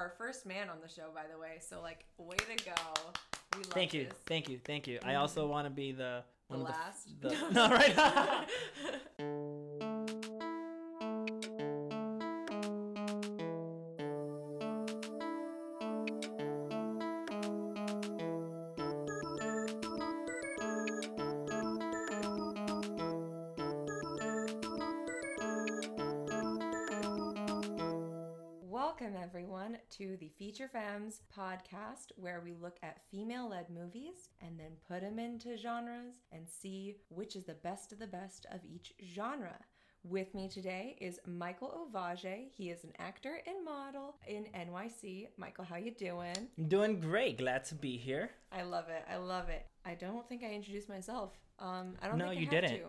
our first man on the show, by the way. So, like, way to go. We love Thank you. This. Thank you. Mm-hmm. I also want to be the last. No, right? To the Feature Femmes podcast, where we look at female-led movies and then put them into genres and see which is the best of each genre. With me today is Michael Ovage. He is an actor and model in NYC. Michael, how you doing? I'm doing great. Glad to be here. I love it. I don't think I introduced myself. No, you didn't.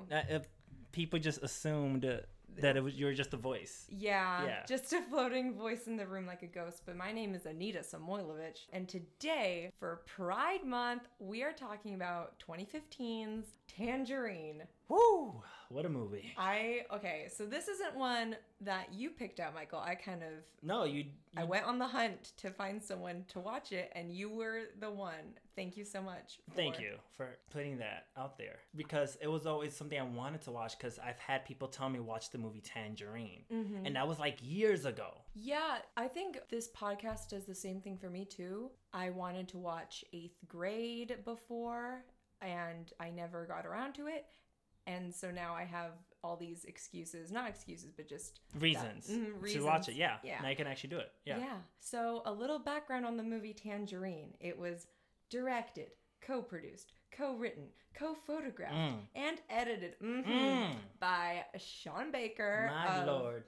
People just assumed that it was you were just a voice. Yeah, just a floating voice in the room like a ghost. But my name is Anita Samoilovich, and today for Pride Month, we are talking about 2015's Tangerine. Woo! What a movie. So this isn't one that you picked out, Michael. I went on the hunt to find someone to watch it, and you were the one. Thank you so much. Thank you for putting that out there, because it was always something I wanted to watch, because I've had people tell me watch the movie Tangerine. Mm-hmm. And that was like years ago. Yeah, I think this podcast does the same thing for me too. I wanted to watch Eighth Grade before, and I never got around to it. And so now I have all these excuses, not excuses, but just reasons to watch it. Yeah. Now you can actually do it. Yeah. So a little background on the movie Tangerine. It was directed, co-produced, co-written, co-photographed, and edited by Sean Baker. My lord.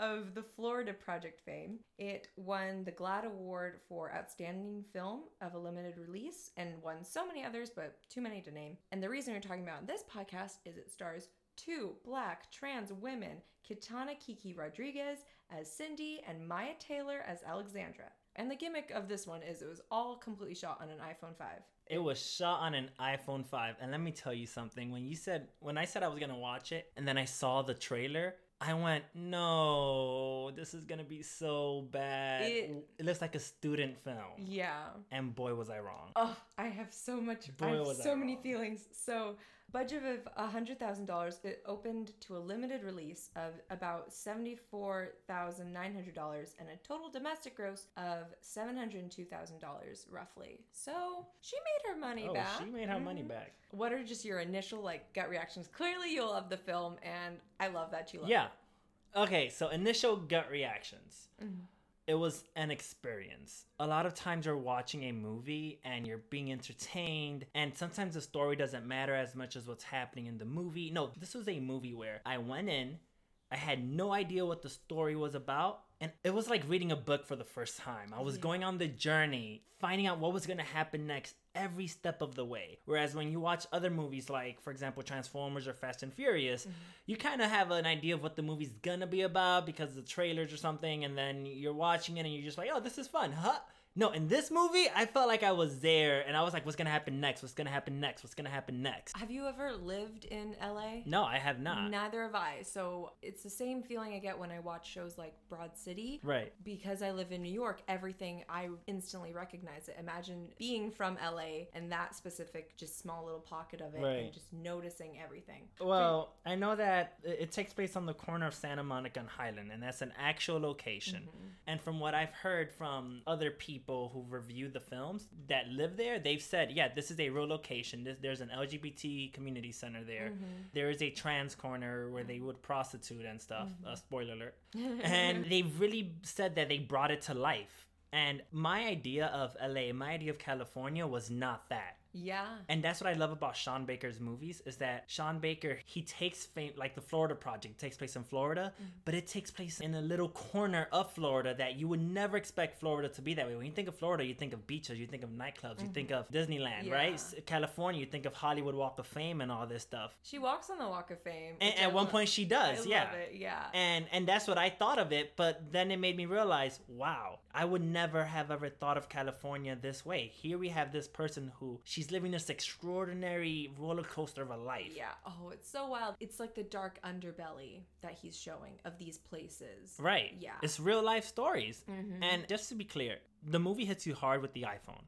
Of the Florida Project fame. It won the GLAAD Award for Outstanding Film of a Limited Release and won so many others, but too many to name. And the reason we're talking about in this podcast is it stars two black trans women, Kitana Kiki Rodriguez as Cindy and Maya Taylor as Alexandra. And the gimmick of this one is it was all completely shot on an iPhone 5. It was shot on an iPhone 5. And let me tell you something. When I said I was going to watch it and then I saw the trailer, I went, no, this is going to be so bad. It looks like a student film. Yeah. And boy, was I wrong. Oh, I have so many feelings. So budget of $100,000, it opened to a limited release of about $74,900 and a total domestic gross of $702,000 roughly. So she made her money back. She made her money back. What are just your initial gut reactions? Clearly you love the film, and I love that you love it. Yeah. Okay, so initial gut reactions. Mm-hmm. It was an experience. A lot of times you're watching a movie and you're being entertained, and sometimes the story doesn't matter as much as what's happening in the movie. No, this was a movie where I went in, I had no idea what the story was about, and it was like reading a book for the first time. I was going on the journey, finding out what was going to happen next every step of the way. Whereas when you watch other movies like, for example, Transformers or Fast and Furious, you kind of have an idea of what the movie's going to be about because of the trailers or something, and then you're watching it and you're just like, oh, this is fun, huh? No, in this movie, I felt like I was there, and I was like, what's going to happen next? Have you ever lived in LA? No, I have not. Neither have I. So it's the same feeling I get when I watch shows like Broad City. Right. Because I live in New York, everything, I instantly recognize it. Imagine being from LA and that specific just small little pocket of it, right, and just noticing everything. Well, I know that it takes place on the corner of Santa Monica and Highland, and that's an actual location. Mm-hmm. And from what I've heard from other people who review the films that live there, they've said, yeah, this is a real location. There's an LGBT community center there. Mm-hmm. There is a trans corner where they would prostitute and stuff. Mm-hmm. Spoiler alert. And they've really said that they brought it to life. And my idea of LA, my idea of California was not that. Yeah. And that's what I love about Sean Baker's movies, is that Sean Baker, he takes like the Florida Project takes place in Florida, but it takes place in a little corner of Florida that you would never expect Florida to be that way. When you think of Florida, you think of beaches, you think of nightclubs, you think of Disneyland, right? California, you think of Hollywood Walk of Fame and all this stuff. She walks on the Walk of Fame. And at one point she does, I love it, yeah. And that's what I thought of it, but then it made me realize, wow, I would never have ever thought of California this way. Here we have this person who... she's living this extraordinary roller coaster of a life. Yeah. Oh, it's so wild. It's like the dark underbelly that he's showing of these places. Right. Yeah. It's real life stories. Mm-hmm. And just to be clear, the movie hits you hard with the iPhone.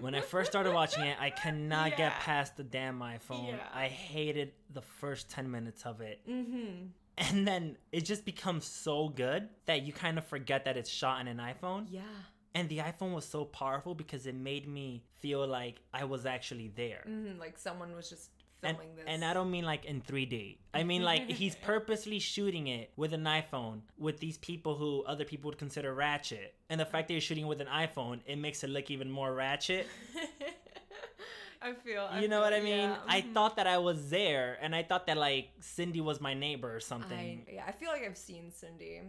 When I first started watching it, I cannot get past the damn iPhone. Yeah. I hated the first 10 minutes of it. Mm-hmm. And then it just becomes so good that you kind of forget that it's shot in an iPhone. Yeah. And the iPhone was so powerful because it made me feel like I was actually there. Mm-hmm, like someone was just filming this. And I don't mean like in 3D. I mean like he's purposely shooting it with an iPhone with these people who other people would consider ratchet. And the fact that you're shooting with an iPhone, it makes it look even more ratchet. I feel what I mean? Yeah. I thought that I was there, and I thought that, like, Cindy was my neighbor or something. I feel like I've seen Cindy.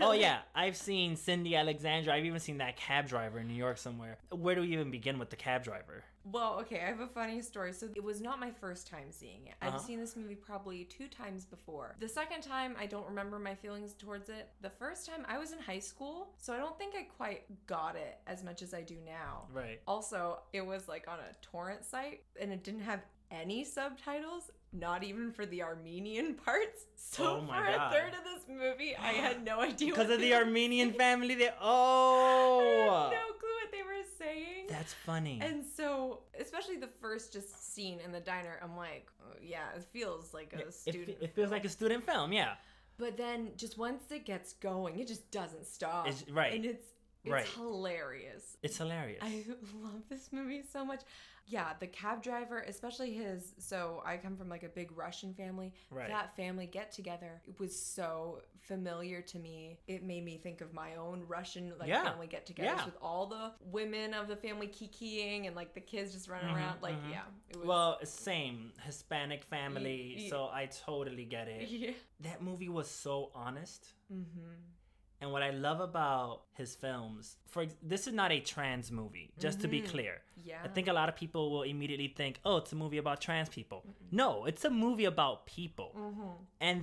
Oh, yeah. I've seen Cindy Alexandra. I've even seen that cab driver in New York somewhere. Where do we even begin with the cab driver? Well, okay, I have a funny story. So it was not my first time seeing it. I've seen this movie probably 2 times before. The second time, I don't remember my feelings towards it. The first time, I was in high school, so I don't think I quite got it as much as I do now. Right. Also, it was, like, on a torrent site. And it didn't have any subtitles, not even for the Armenian parts. So for a third of this movie, I had no idea. Because of the Armenian family, I had no clue what they were saying. That's funny. And so, especially the first just scene in the diner, I'm like, oh, yeah, it feels like a student film. It feels like a student film, yeah. But then just once it gets going, it just doesn't stop. Right. And it's hilarious. It's hilarious. I love this movie so much. Yeah, the cab driver, especially his, so I come from like a big Russian family. Right. That family get together was so familiar to me. It made me think of my own Russian family get togethers with all the women of the family kikiing and like the kids just running around. Like, it was... Well, same Hispanic family, so I totally get it. Yeah. That movie was so honest. Mm-hmm. And what I love about his films, this is not a trans movie, just to be clear. Yeah. I think a lot of people will immediately think, oh, it's a movie about trans people. Mm-hmm. No, it's a movie about people. Mm-hmm.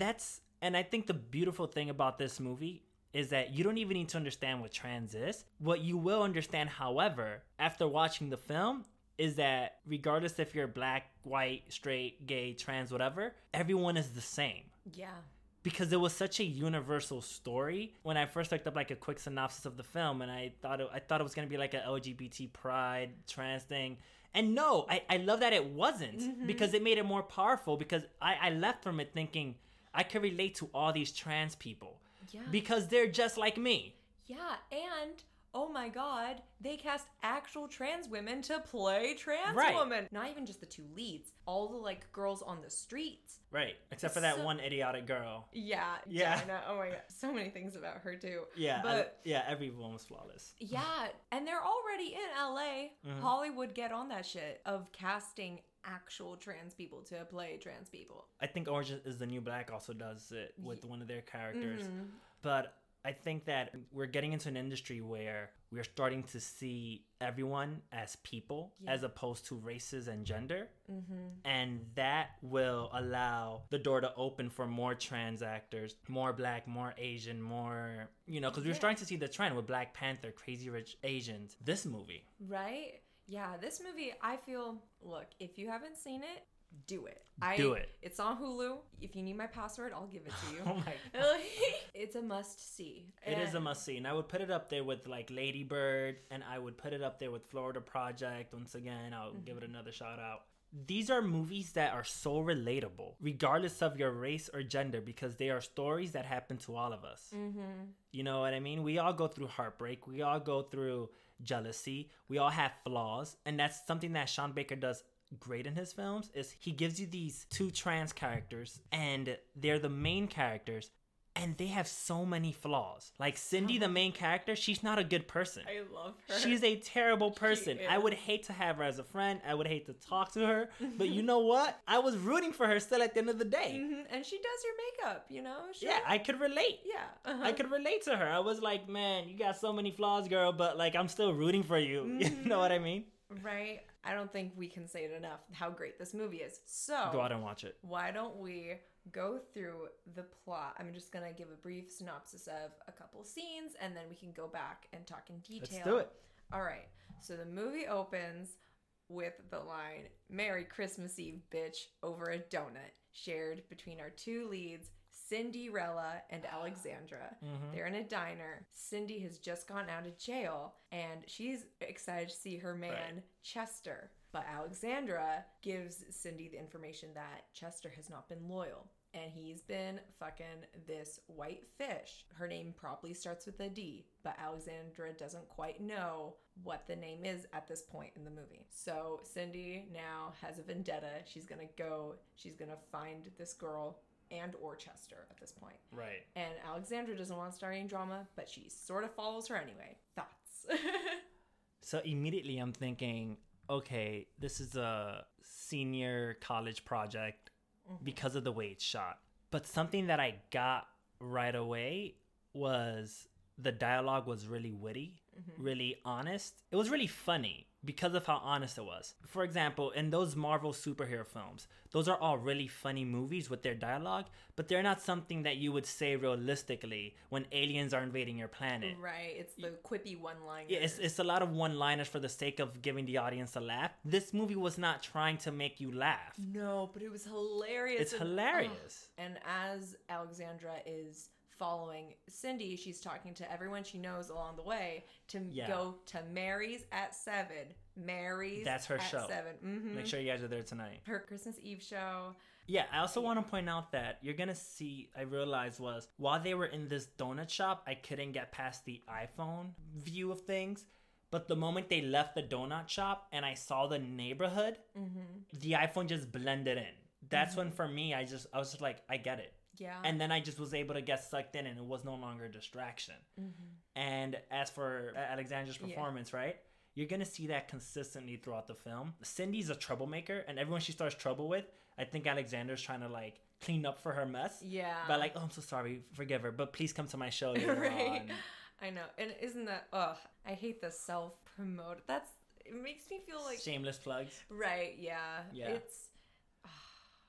And I think the beautiful thing about this movie is that you don't even need to understand what trans is. What you will understand, however, after watching the film, is that regardless if you're black, white, straight, gay, trans, whatever, everyone is the same. Yeah. Because it was such a universal story. When I first looked up like a quick synopsis of the film, and I thought it was gonna be like a LGBT pride trans thing, and no, I love that it wasn't because it made it more powerful. Because I left from it thinking I could relate to all these trans people because they're just like me. Yeah, and oh my God, they cast actual trans women to play trans women. Not even just the 2 leads, all the like girls on the streets. Right, except for that one idiotic girl. Yeah. Yeah. China. Oh my God. So many things about her too. Yeah. But everyone was flawless. Yeah. And they're already in LA. Mm-hmm. Hollywood, get on that shit of casting actual trans people to play trans people. I think Orange is the New Black also does it with one of their characters. Mm-hmm. But I think that we're getting into an industry where we're starting to see everyone as people as opposed to races and gender. Mm-hmm. And that will allow the door to open for more trans actors, more black, more Asian, more, because we're starting to see the trend with Black Panther, Crazy Rich Asians, this movie. Right? Yeah, this movie, I feel, look, if you haven't seen it, Do it. It's on Hulu. If you need my password, I'll give it to you. Oh my God. It's a must see. It is a must see. And I would put it up there with like Lady Bird, and I would put it up there with Florida Project. Once again, I'll give it another shout out. These are movies that are so relatable, regardless of your race or gender, because they are stories that happen to all of us. Mm-hmm. You know what I mean? We all go through heartbreak. We all go through jealousy. We all have flaws. And that's something that Sean Baker does great in his films, is he gives you these 2 trans characters, and they're the main characters, and they have so many flaws. Like Cindy, the main character, she's not a good person. I love her. She's a terrible person. I would hate to have her as a friend. I would hate to talk to her. But you know what? I was rooting for her still at the end of the day. Mm-hmm. And she does your makeup, I could relate. Yeah. Uh-huh. I could relate to her. I was like, man, you got so many flaws, girl, but like, I'm still rooting for you. Mm-hmm. You know what I mean? Right? I don't think we can say it enough how great this movie is. So go out and watch it. Why don't we go through the plot? I'm just going to give a brief synopsis of a couple scenes, and then we can go back and talk in detail. Let's do it. All right. So the movie opens with the line, "Merry Christmas Eve, bitch," over a donut, shared between our two leads, Cinderella and Alexandra. Mm-hmm. They're in a diner. Cindy has just gone out of jail, and she's excited to see her man, right, Chester. But Alexandra gives Cindy the information that Chester has not been loyal, and he's been fucking this white fish. Her name probably starts with a D, but Alexandra doesn't quite know what the name is at this point in the movie. So Cindy now has a vendetta. She's gonna find this girl and or Chester at this point. Right. And Alexandra doesn't want to start any drama, but she sort of follows her anyway. Thoughts? So immediately I'm thinking, okay, this is a senior college project because of the way it's shot. But something that I got right away was the dialogue was really witty, really honest. It was really funny because of how honest it was. For example, in those Marvel superhero films, those are all really funny movies with their dialogue, but they're not something that you would say realistically when aliens are invading your planet. Right, it's the quippy one-liners. Yeah, it's a lot of one-liners for the sake of giving the audience a laugh. This movie was not trying to make you laugh. No, but it was hilarious. It's hilarious. And as Alexandra is following Cindy, she's talking to everyone she knows along the way to go to Mary's at 7. Mary's, that's her show. 7. Mm-hmm. Make sure you guys are there tonight. Her Christmas Eve show. Yeah, I also want to point out that you're going to see, I realized was, while they were in this donut shop, I couldn't get past the iPhone view of things. But the moment they left the donut shop and I saw the neighborhood, the iPhone just blended in. That's when for me, I was just like, I get it. Yeah. And then I just was able to get sucked in and it was no longer a distraction. And as for Alexandra's performance, right? You're going to see that consistently throughout the film. Cindy's a troublemaker, and everyone she starts trouble with, I think Alexandra's trying to like clean up for her mess. Yeah. By like, oh, I'm so sorry, forgive her, but please come to my show later on. I know. And isn't that, I hate the self-promote. It makes me feel like... shameless plugs. Right, yeah. It's...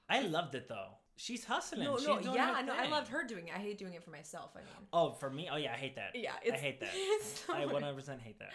I loved it though. She's hustling. No, I loved her doing it. I hate doing it for myself, I mean. Oh, for me? Oh, yeah, I hate that. Yeah. I hate that. I 100% hate that.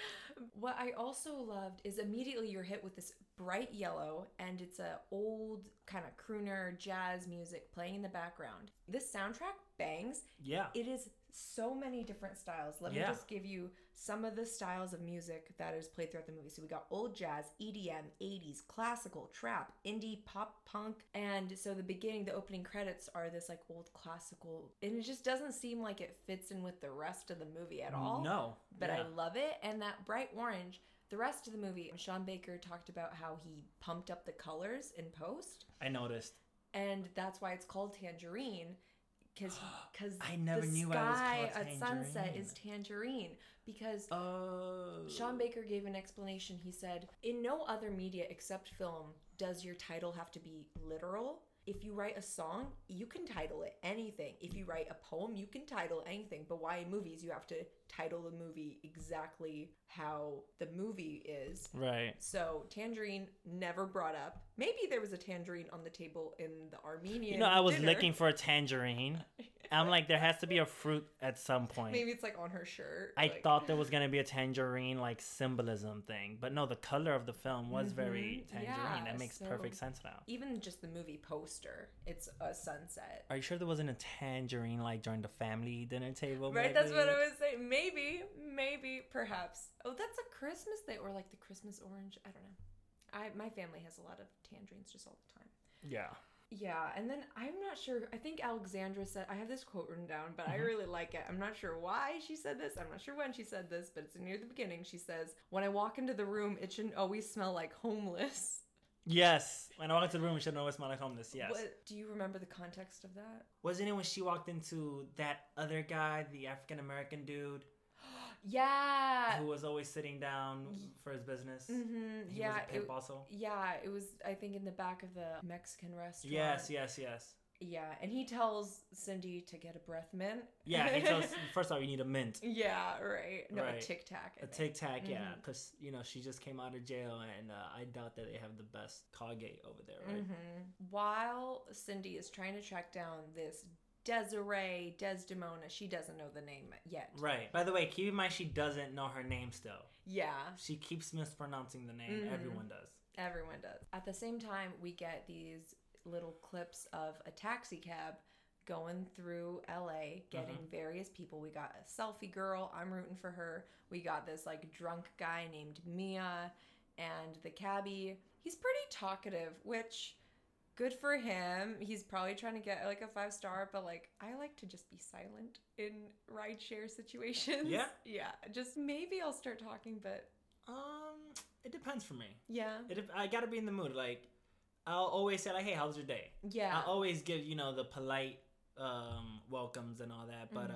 What I also loved is immediately you're hit with this bright yellow, and it's an old kind of crooner jazz music playing in the background. This soundtrack bangs. Yeah. It is so many different styles. Let me just give you some of the styles of music that is played throughout the movie. So we got old jazz, EDM, 80s, classical, trap, indie, pop, punk. And so the opening credits are this like old classical, and it just doesn't seem like it fits in with the rest of the movie at all. No. But I love it. And that bright orange, the rest of the movie, Sean Baker talked about how he pumped up the colors in post. I noticed. And that's why it's called Tangerine. Because I never knew I was called Tangerine. The sky at sunset is tangerine. Because Sean Baker gave an explanation. He said, in no other media except film does your title have to be literal. If you write a song, you can title it anything. If you write a poem, you can title anything. But why in movies you have to title the movie exactly how the movie is. Right. So Tangerine never brought up. Maybe there was a tangerine on the table in the Armenian I was looking for a tangerine. I'm like, there has to be a fruit at some point. Maybe it's like on her shirt. I thought there was going to be a tangerine like symbolism thing. But no, the color of the film was very tangerine. Yeah, that makes perfect sense now. Even just the movie poster, it's a sunset. Are you sure there wasn't a tangerine like during the family dinner table? Right, maybe? That's what I was saying. Maybe, perhaps. Oh, that's a Christmas thing, or like the Christmas orange. I don't know. My family has a lot of tangerines just all the time. Yeah. Yeah, and then I'm not sure. I think Alexandra said, I have this quote written down, but I really like it. I'm not sure why she said this. I'm not sure when she said this, but it's near the beginning. She says, when I walk into the room, it shouldn't always smell like homeless. Yes. When I walk into the room, it shouldn't always smell like homeless. Yes. What, do you remember the context of that? Wasn't it when she walked into that other guy, the African-American dude? Yeah, who was always sitting down for his business. He was a pimp also. Yeah, it was, I think, in the back of the Mexican restaurant. Yes. Yeah, and he tells Cindy to get a breath mint. Yeah, he tells, first off, you need a mint. Yeah, right. No, right. A Tic Tac. A Tic Tac, yeah, because, she just came out of jail, and I doubt that they have the best Colgate over there, right? While Cindy is trying to track down this Desiree Desdemona, she doesn't know the name yet. Right. By the way, keep in mind she doesn't know her name still. Yeah. She keeps mispronouncing the name. Everyone does. Everyone does. At the same time, we get these little clips of a taxi cab going through LA, getting various people. We got a selfie girl. I'm rooting for her. We got this like drunk guy named Mia, and the cabbie. He's pretty talkative, which good for him. He's probably trying to get like a 5-star, but like I like to just be silent in rideshare situations. Yeah. Yeah. Just maybe I'll start talking, but it depends for me. Yeah. I gotta be in the mood. Like I'll always say like, hey, how's your day? Yeah. I always give, you know, the polite welcomes and all that, but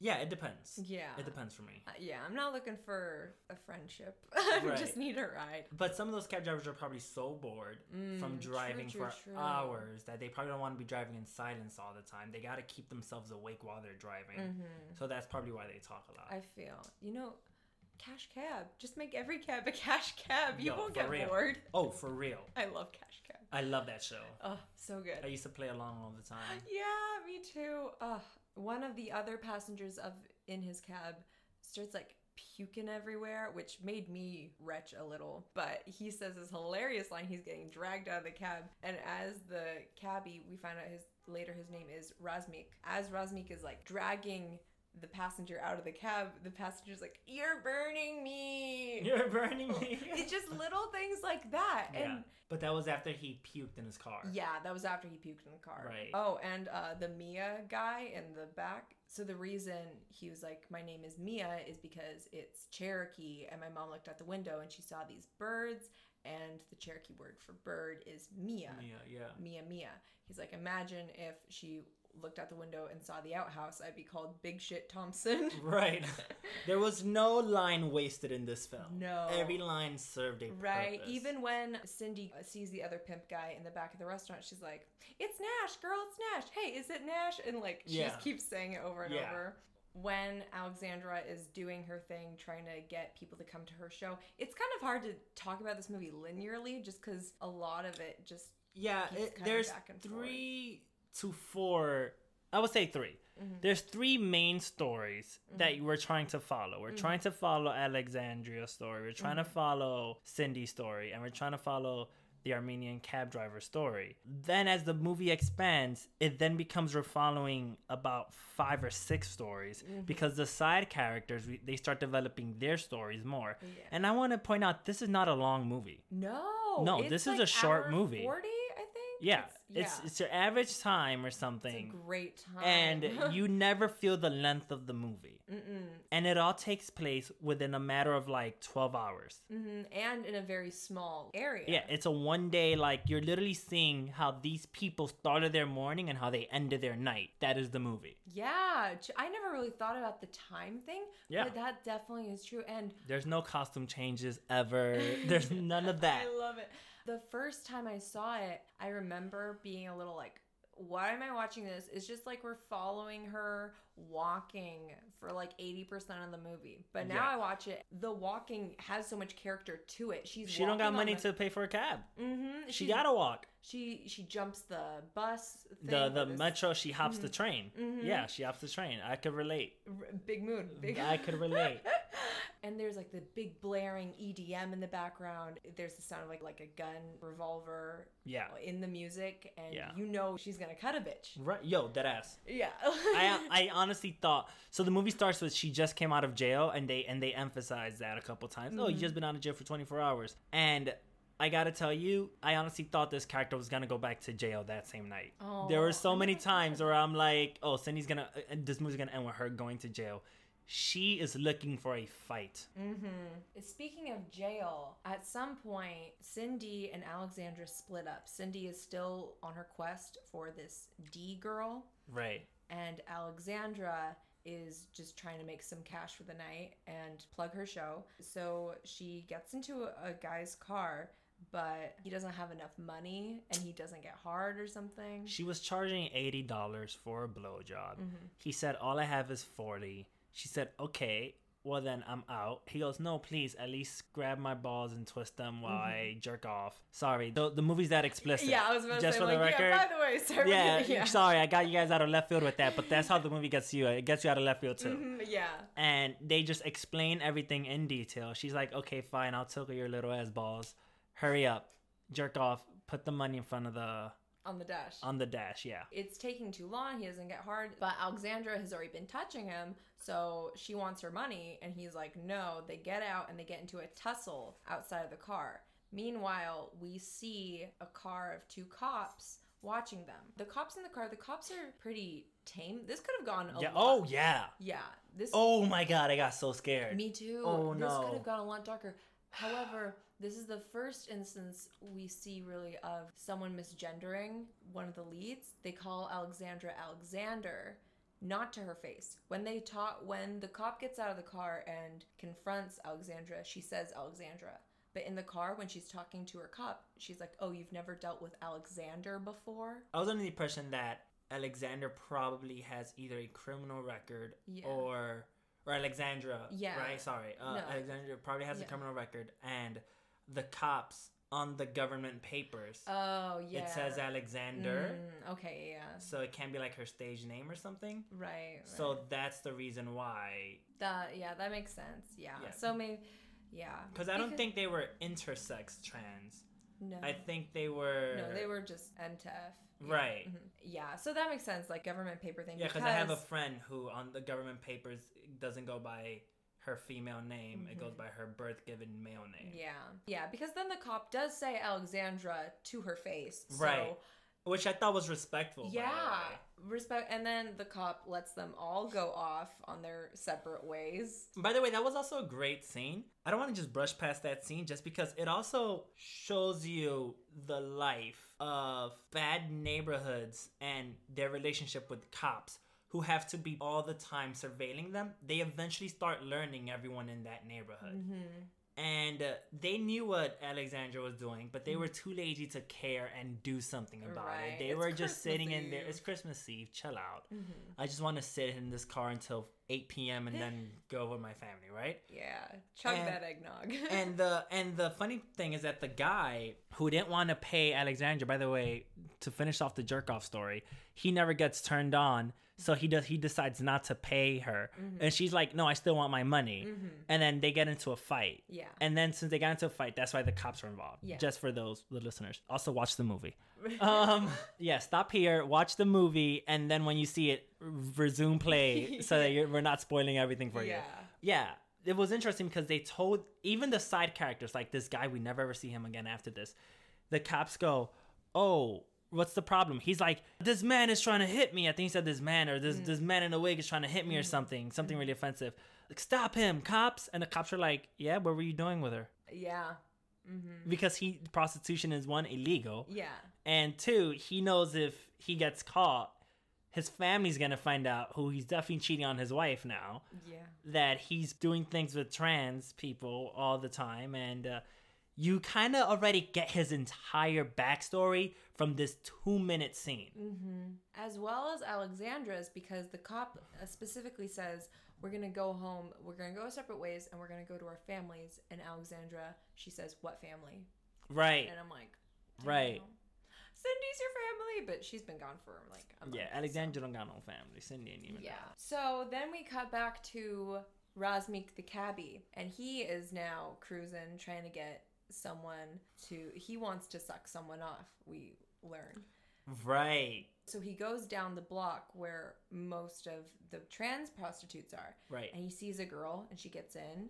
yeah, it depends. Yeah. It depends for me. Yeah, I'm not looking for a friendship. I just need a ride. But some of those cab drivers are probably so bored from driving for hours that they probably don't want to be driving in silence all the time. They got to keep themselves awake while they're driving. So that's probably why they talk a lot. I feel. You know, Cash Cab. Just make every cab a Cash Cab. You won't get bored. Oh, for real. I love Cash Cab. I love that show. Oh, so good. I used to play along all the time. Yeah, me too. Ugh. One of the other passengers in his cab starts like puking everywhere, which made me retch a little. But he says this hilarious line. He's getting dragged out of the cab, and as the cabbie, we find out his name is Razmik. As Razmik is like dragging the passenger out of the cab, the passenger's like, "You're burning me. You're burning me." It's just little things like that. Yeah. And but that was after he puked in his car. Yeah, that was after he puked in the car. Right. Oh, and the Mia guy in the back. So the reason he was like, "My name is Mia," is because it's Cherokee, and my mom looked out the window and she saw these birds, and the Cherokee word for bird is Mia. Mia, yeah. Mia, Mia. He's like, imagine if she looked out the window and saw the outhouse, I'd be called Big Shit Thompson. Right. There was no line wasted in this film. No. Every line served a purpose. Even when Cindy sees the other pimp guy in the back of the restaurant, she's like, "It's Nash, girl, it's Nash. Hey, is it Nash?" And like, she just keeps saying it over and over. When Alexandra is doing her thing, trying to get people to come to her show, it's kind of hard to talk about this movie linearly just because a lot of it just there's back and forth. To four, I would say three. There's three main stories that we're trying to follow. We're trying to follow Alexandria's story. We're trying to follow Cindy's story. And we're trying to follow the Armenian cab driver story. Then as the movie expands, it then becomes we're following about 5 or 6 stories because the side characters, they start developing their stories more. Yeah. And I want to point out, this is not a long movie. No, it's this is like a short movie. 40, I think. Yeah, it's your average time or something. It's a great time. And you never feel the length of the movie. And it all takes place within a matter of like 12 hours. And in a very small area. Yeah, it's a one day, like you're literally seeing how these people started their morning and how they ended their night. That is the movie. Yeah, I never really thought about the time thing. Yeah. But that definitely is true. And there's no costume changes ever. There's none of that. I love it. The first time I saw it, I remember being a little like, why am I watching this? It's just like we're following her walking for like 80% of the movie. But now I watch it, the walking has so much character to it. She don't got money to pay for a cab. She gotta walk. She jumps the bus thing. The metro, she hops the train. Yeah, she hops the train. I could relate. Big mood. I could relate. And there's like the big blaring EDM in the background. There's the sound of like a gun revolver in the music. And you know she's going to cut a bitch. Right. Yo, that ass. Yeah. I honestly thought... So the movie starts with she just came out of jail. And they emphasize that a couple times. Oh, you just been out of jail for 24 hours. And... I gotta tell you, I honestly thought this character was gonna go back to jail that same night. Oh, there were so many times where I'm like, oh, Cindy's gonna, this movie's gonna end with her going to jail. She is looking for a fight. Speaking of jail, at some point, Cindy and Alexandra split up. Cindy is still on her quest for this D girl. Right. And Alexandra is just trying to make some cash for the night and plug her show. So she gets into a guy's car, but he doesn't have enough money and he doesn't get hard or something. She was charging $80 for a blowjob. He said, all I have is $40. She said, okay, well then I'm out. He goes, no, please, at least grab my balls and twist them while I jerk off. Sorry, the movie's that explicit. Yeah, I was about to say, like, by the way, sir. Yeah, sorry, I got you guys out of left field with that, but that's how the movie gets you. It gets you out of left field too. Yeah. And they just explain everything in detail. She's like, okay, fine, I'll tickle your little ass balls. hurry up, jerk off, put the money in front of the... On the dash. On the dash, yeah. It's taking too long. He doesn't get hard. But Alexandra has already been touching him, so she wants her money, and he's like, no. They get out, and they get into a tussle outside of the car. Meanwhile, we see a car of two cops watching them. The cops in the car, the cops are pretty tame. This could have gone a lot. Oh, yeah. Yeah. This. Oh, my God. I got so scared. Me too. Oh, no. This could have gone a lot darker. However, this is the first instance we see really of someone misgendering one of the leads. They call Alexandra Alexander, not to her face. When the cop gets out of the car and confronts Alexandra, she says Alexandra. But in the car, when she's talking to her cop, she's like, oh, you've never dealt with Alexander before? I was under the impression that Alexander probably has either a criminal record or Alexandra. Yeah. Right? Sorry. No. Alexandra probably has a criminal record. And the cops on the government papers. Oh, yeah. It says Alexander. Okay, yeah. So it can't be like her stage name or something. Right. So that's the reason why. That makes sense. Yeah. So maybe... Yeah. Because I don't think they were intersex trans. No. I think they were... No, they were just MTF. Yeah. Right. Mm-hmm. Yeah, so that makes sense, like government paper thing. Yeah, because I have a friend who on the government papers doesn't go by her female name. Mm-hmm. It goes by her birth-given male name. Yeah. Yeah, because then the cop does say Alexandra to her face. So... Right. Which I thought was respectful. Yeah. And then the cop lets them all go off on their separate ways. By the way, that was also a great scene. I don't want to just brush past that scene just because it also shows you the life of bad neighborhoods and their relationship with cops who have to be all the time surveilling them. They eventually start learning everyone in that neighborhood. Mm-hmm. And they knew what Alexandra was doing, but they were too lazy to care and do something about it. They were just sitting in there. It's Christmas Eve. Chill out. Mm-hmm. I just want to sit in this car until 8 p.m. and then go with my family, right? Yeah. Chug that eggnog. and the funny thing is that the guy who didn't want to pay Alexandra, by the way, to finish off the jerk-off story, he never gets turned on. So he decides not to pay her. Mm-hmm. And she's like, no, I still want my money. Mm-hmm. And then they get into a fight. Yeah. And then since they got into a fight, that's why the cops were involved. Yeah. Just for the listeners. Also, watch the movie. Yeah, stop here, watch the movie, and then when you see it, resume play so that we're not spoiling everything for you. Yeah. It was interesting because they told, even the side characters, like this guy, we never ever see him again after this. The cops go, oh... What's the problem? He's like, this man is trying to hit me. I think he said this man or this man in a wig is trying to hit me or something really offensive. Like, stop him, cops. And the cops are like, yeah, what were you doing with her? Yeah. Mm-hmm. Because prostitution is one, illegal. Yeah. And two, he knows if he gets caught, his family's going to find out who he's definitely cheating on his wife now. Yeah. That he's doing things with trans people all the time. And, you kind of already get his entire backstory from this 2-minute scene. Mm-hmm. As well as Alexandra's, because the cop specifically says, we're going to go home, we're going to go separate ways, and we're going to go to our families. And Alexandra, she says, what family? Right. And I'm like, right. Cindy's your family, but she's been gone for like a month. Yeah, Alexandra don't got no family. Cindy ain't even know. So then we cut back to Razmik the cabbie, and he is now cruising, trying to get someone to he wants to suck someone off, we learn. Right. So he goes down the block where most of the trans prostitutes are. Right. And he sees a girl and she gets in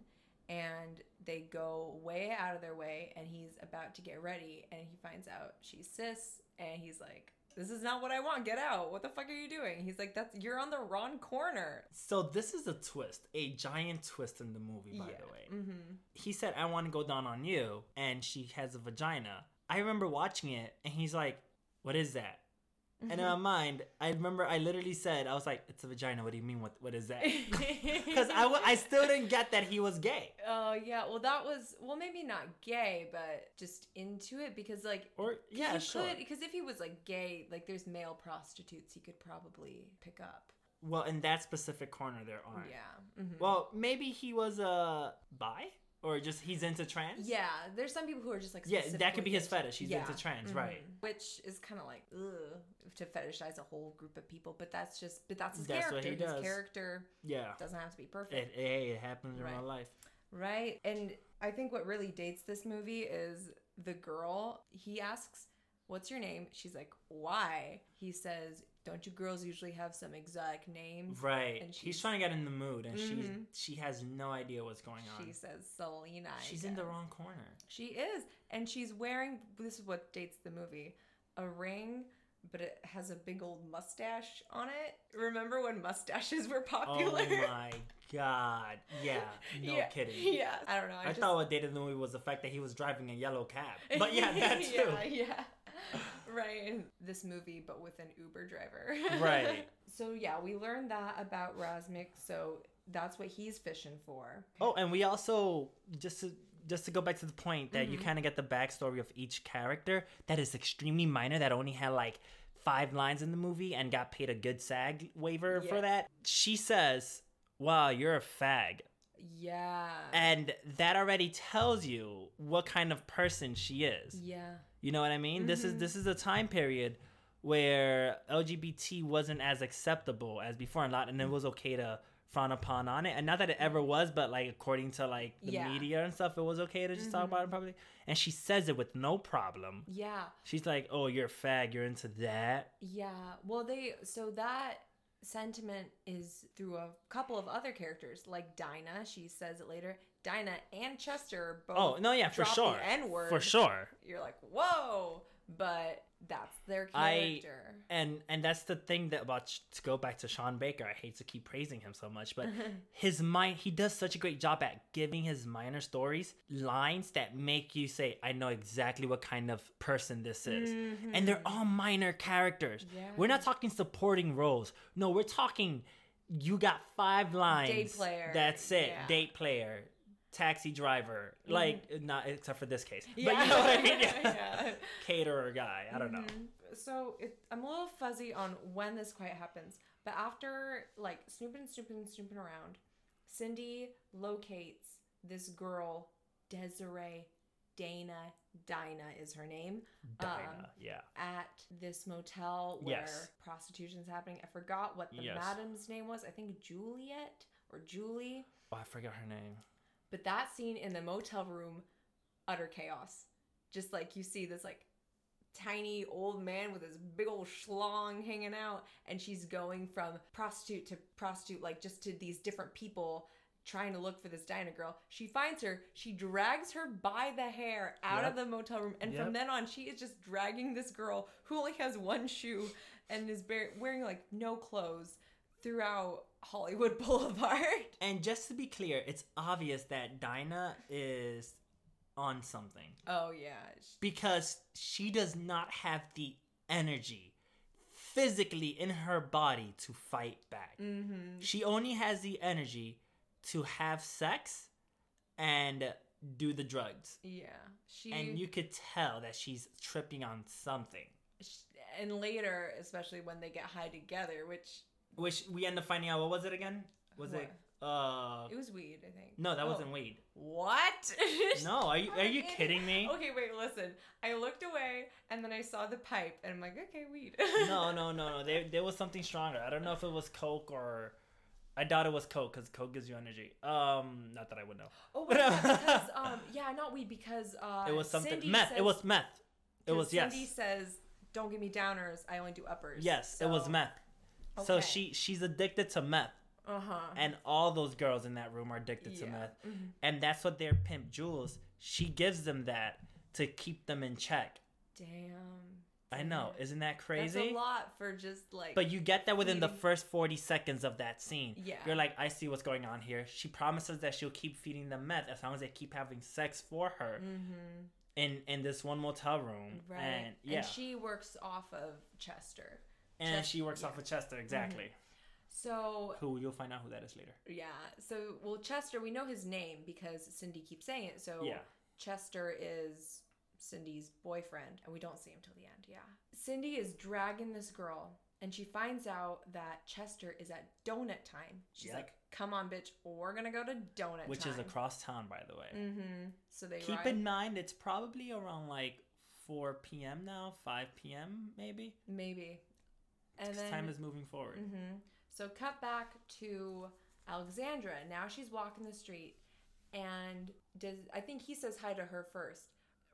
and they go way out of their way and he's about to get ready and he finds out she's cis and he's like, this is not what I want. Get out. What the fuck are you doing? He's like, you're on the wrong corner. So this is a twist, a giant twist in the movie, by the way. Mm-hmm. He said, I want to go down on you. And she has a vagina. I remember watching it and he's like, what is that? Mm-hmm. And in my mind, I remember I literally said, I was like, it's a vagina. What do you mean? What is that? Because I still didn't get that he was gay. Oh, yeah. Well, that was, maybe not gay, but just into it because, like, because if he was, like, gay, like, there's male prostitutes he could probably pick up. Well, in that specific corner, there aren't. Yeah. Mm-hmm. Well, maybe he was bi? Or just he's into trans? Yeah, there's some people who are just like... Yeah, that could be his fetish. He's into trans, mm-hmm. right. Which is kind of like, ugh, to fetishize a whole group of people. But that's just... But that's his character. What he does. His character doesn't have to be perfect. It happens in real life. Right? And I think what really dates this movie is the girl. He asks, "What's your name?" She's like, "Why?" He says, "Don't you girls usually have some exotic names?" Right. And he's trying to get in the mood, and mm-hmm. she has no idea what's going on. She says Selena. She's in the wrong corner. She is. And she's wearing, this is what dates the movie, a ring, but it has a big old mustache on it. Remember when mustaches were popular? Oh my God. Yeah. No kidding. Yeah. I don't know. I thought what dated the movie was the fact that he was driving a yellow cab. But yeah, that too. Yeah. Right. This movie, but with an Uber driver. Right. So yeah, we learned that about Razmik. So that's what he's fishing for. Oh, and we also, just to go back to the point that mm-hmm. you kind of get the backstory of each character that is extremely minor, that only had like 5 lines in the movie and got paid a good SAG waiver for that. She says, "Wow, you're a fag." Yeah. And that already tells you what kind of person she is. Yeah. You know what I mean? Mm-hmm. This is a time period where LGBT wasn't as acceptable as before, and it was okay to frown upon on it. And not that it ever was, but like according to like the media and stuff, it was okay to just talk about it publicly. And she says it with no problem. Yeah. She's like, "Oh, you're a fag, you're into that." Yeah. Well, so that sentiment is through a couple of other characters, like Dinah. She says it later. Dinah and Chester are both. Oh no, yeah, for sure. The N-word. For sure. You're like, whoa, but that's their character. And that's the thing that to go back to Sean Baker. I hate to keep praising him so much, but he does such a great job at giving his minor stories lines that make you say, "I know exactly what kind of person this is," and they're all minor characters. Yeah. We're not talking supporting roles. No, we're talking. You got 5 lines. Date player. That's it. Yeah. Date player. Taxi driver. Mm-hmm. Like, not except for this case. Yeah. But you know what I mean? Yeah. Yeah. Caterer guy. I don't know. So I'm a little fuzzy on when this quite happens. But after, like, snooping around, Cindy locates this girl, Desiree Dana. Dinah is her name. Dinah, yeah. At this motel where prostitution is happening. I forgot what the madam's name was. I think Juliet or Julie. Oh, I forgot her name. But that scene in the motel room, utter chaos. Just like you see this like tiny old man with his big old schlong hanging out. And she's going from prostitute to prostitute, like just to these different people, trying to look for this Dinah girl. She finds her. She drags her by the hair out of the motel room. And from then on, she is just dragging this girl who only has one shoe and is wearing like no clothes throughout Hollywood Boulevard. And just to be clear, it's obvious that Dinah is on something. Oh, yeah. Because she does not have the energy physically in her body to fight back. Mm-hmm. She only has the energy to have sex and do the drugs. Yeah. And you could tell that she's tripping on something. And later, especially when they get high together, which we end up finding out, what was it again? It was weed, I think. No, that wasn't weed. What? No, are you kidding me? Okay, wait, listen. I looked away and then I saw the pipe and I'm like, okay, weed. No. There was something stronger. I don't know if it was coke or... I doubt it was coke, because coke gives you energy. Not that I would know. Oh, wait, because, not weed, because it was something. Cindy meth. Says, it was meth. It was, yes. Cindy says, "Don't give me downers. I only do uppers." Yes, so. It was meth. Okay. So she's addicted to meth. Uh-huh. And all those girls in that room are addicted to meth. Mm-hmm. And that's what their pimp Jules, she gives them that to keep them in check. Damn. I know. Isn't that crazy? That's a lot for just like... But you get that within the first 40 seconds of that scene. Yeah. You're like, I see what's going on here. She promises that she'll keep feeding them meth as long as they keep having sex for her in this one motel room. Right. And she works off of Chester. Off of Chester, exactly. Mm-hmm. So... You'll find out who that is later. Yeah. So, well, Chester, we know his name because Cindy keeps saying it. So Chester is... Cindy's boyfriend, and we don't see him till the end. Yeah. Cindy is dragging this girl, and she finds out that Chester is at donut time. She's like, "Come on, bitch, we're gonna go to donut time." Which is across town, by the way. Mm-hmm. So they keep in mind it's probably around like 4 p.m. now, 5 p.m. maybe. And then time is moving forward. Mm-hmm. So cut back to Alexandra. Now she's walking the street, and I think he says hi to her first.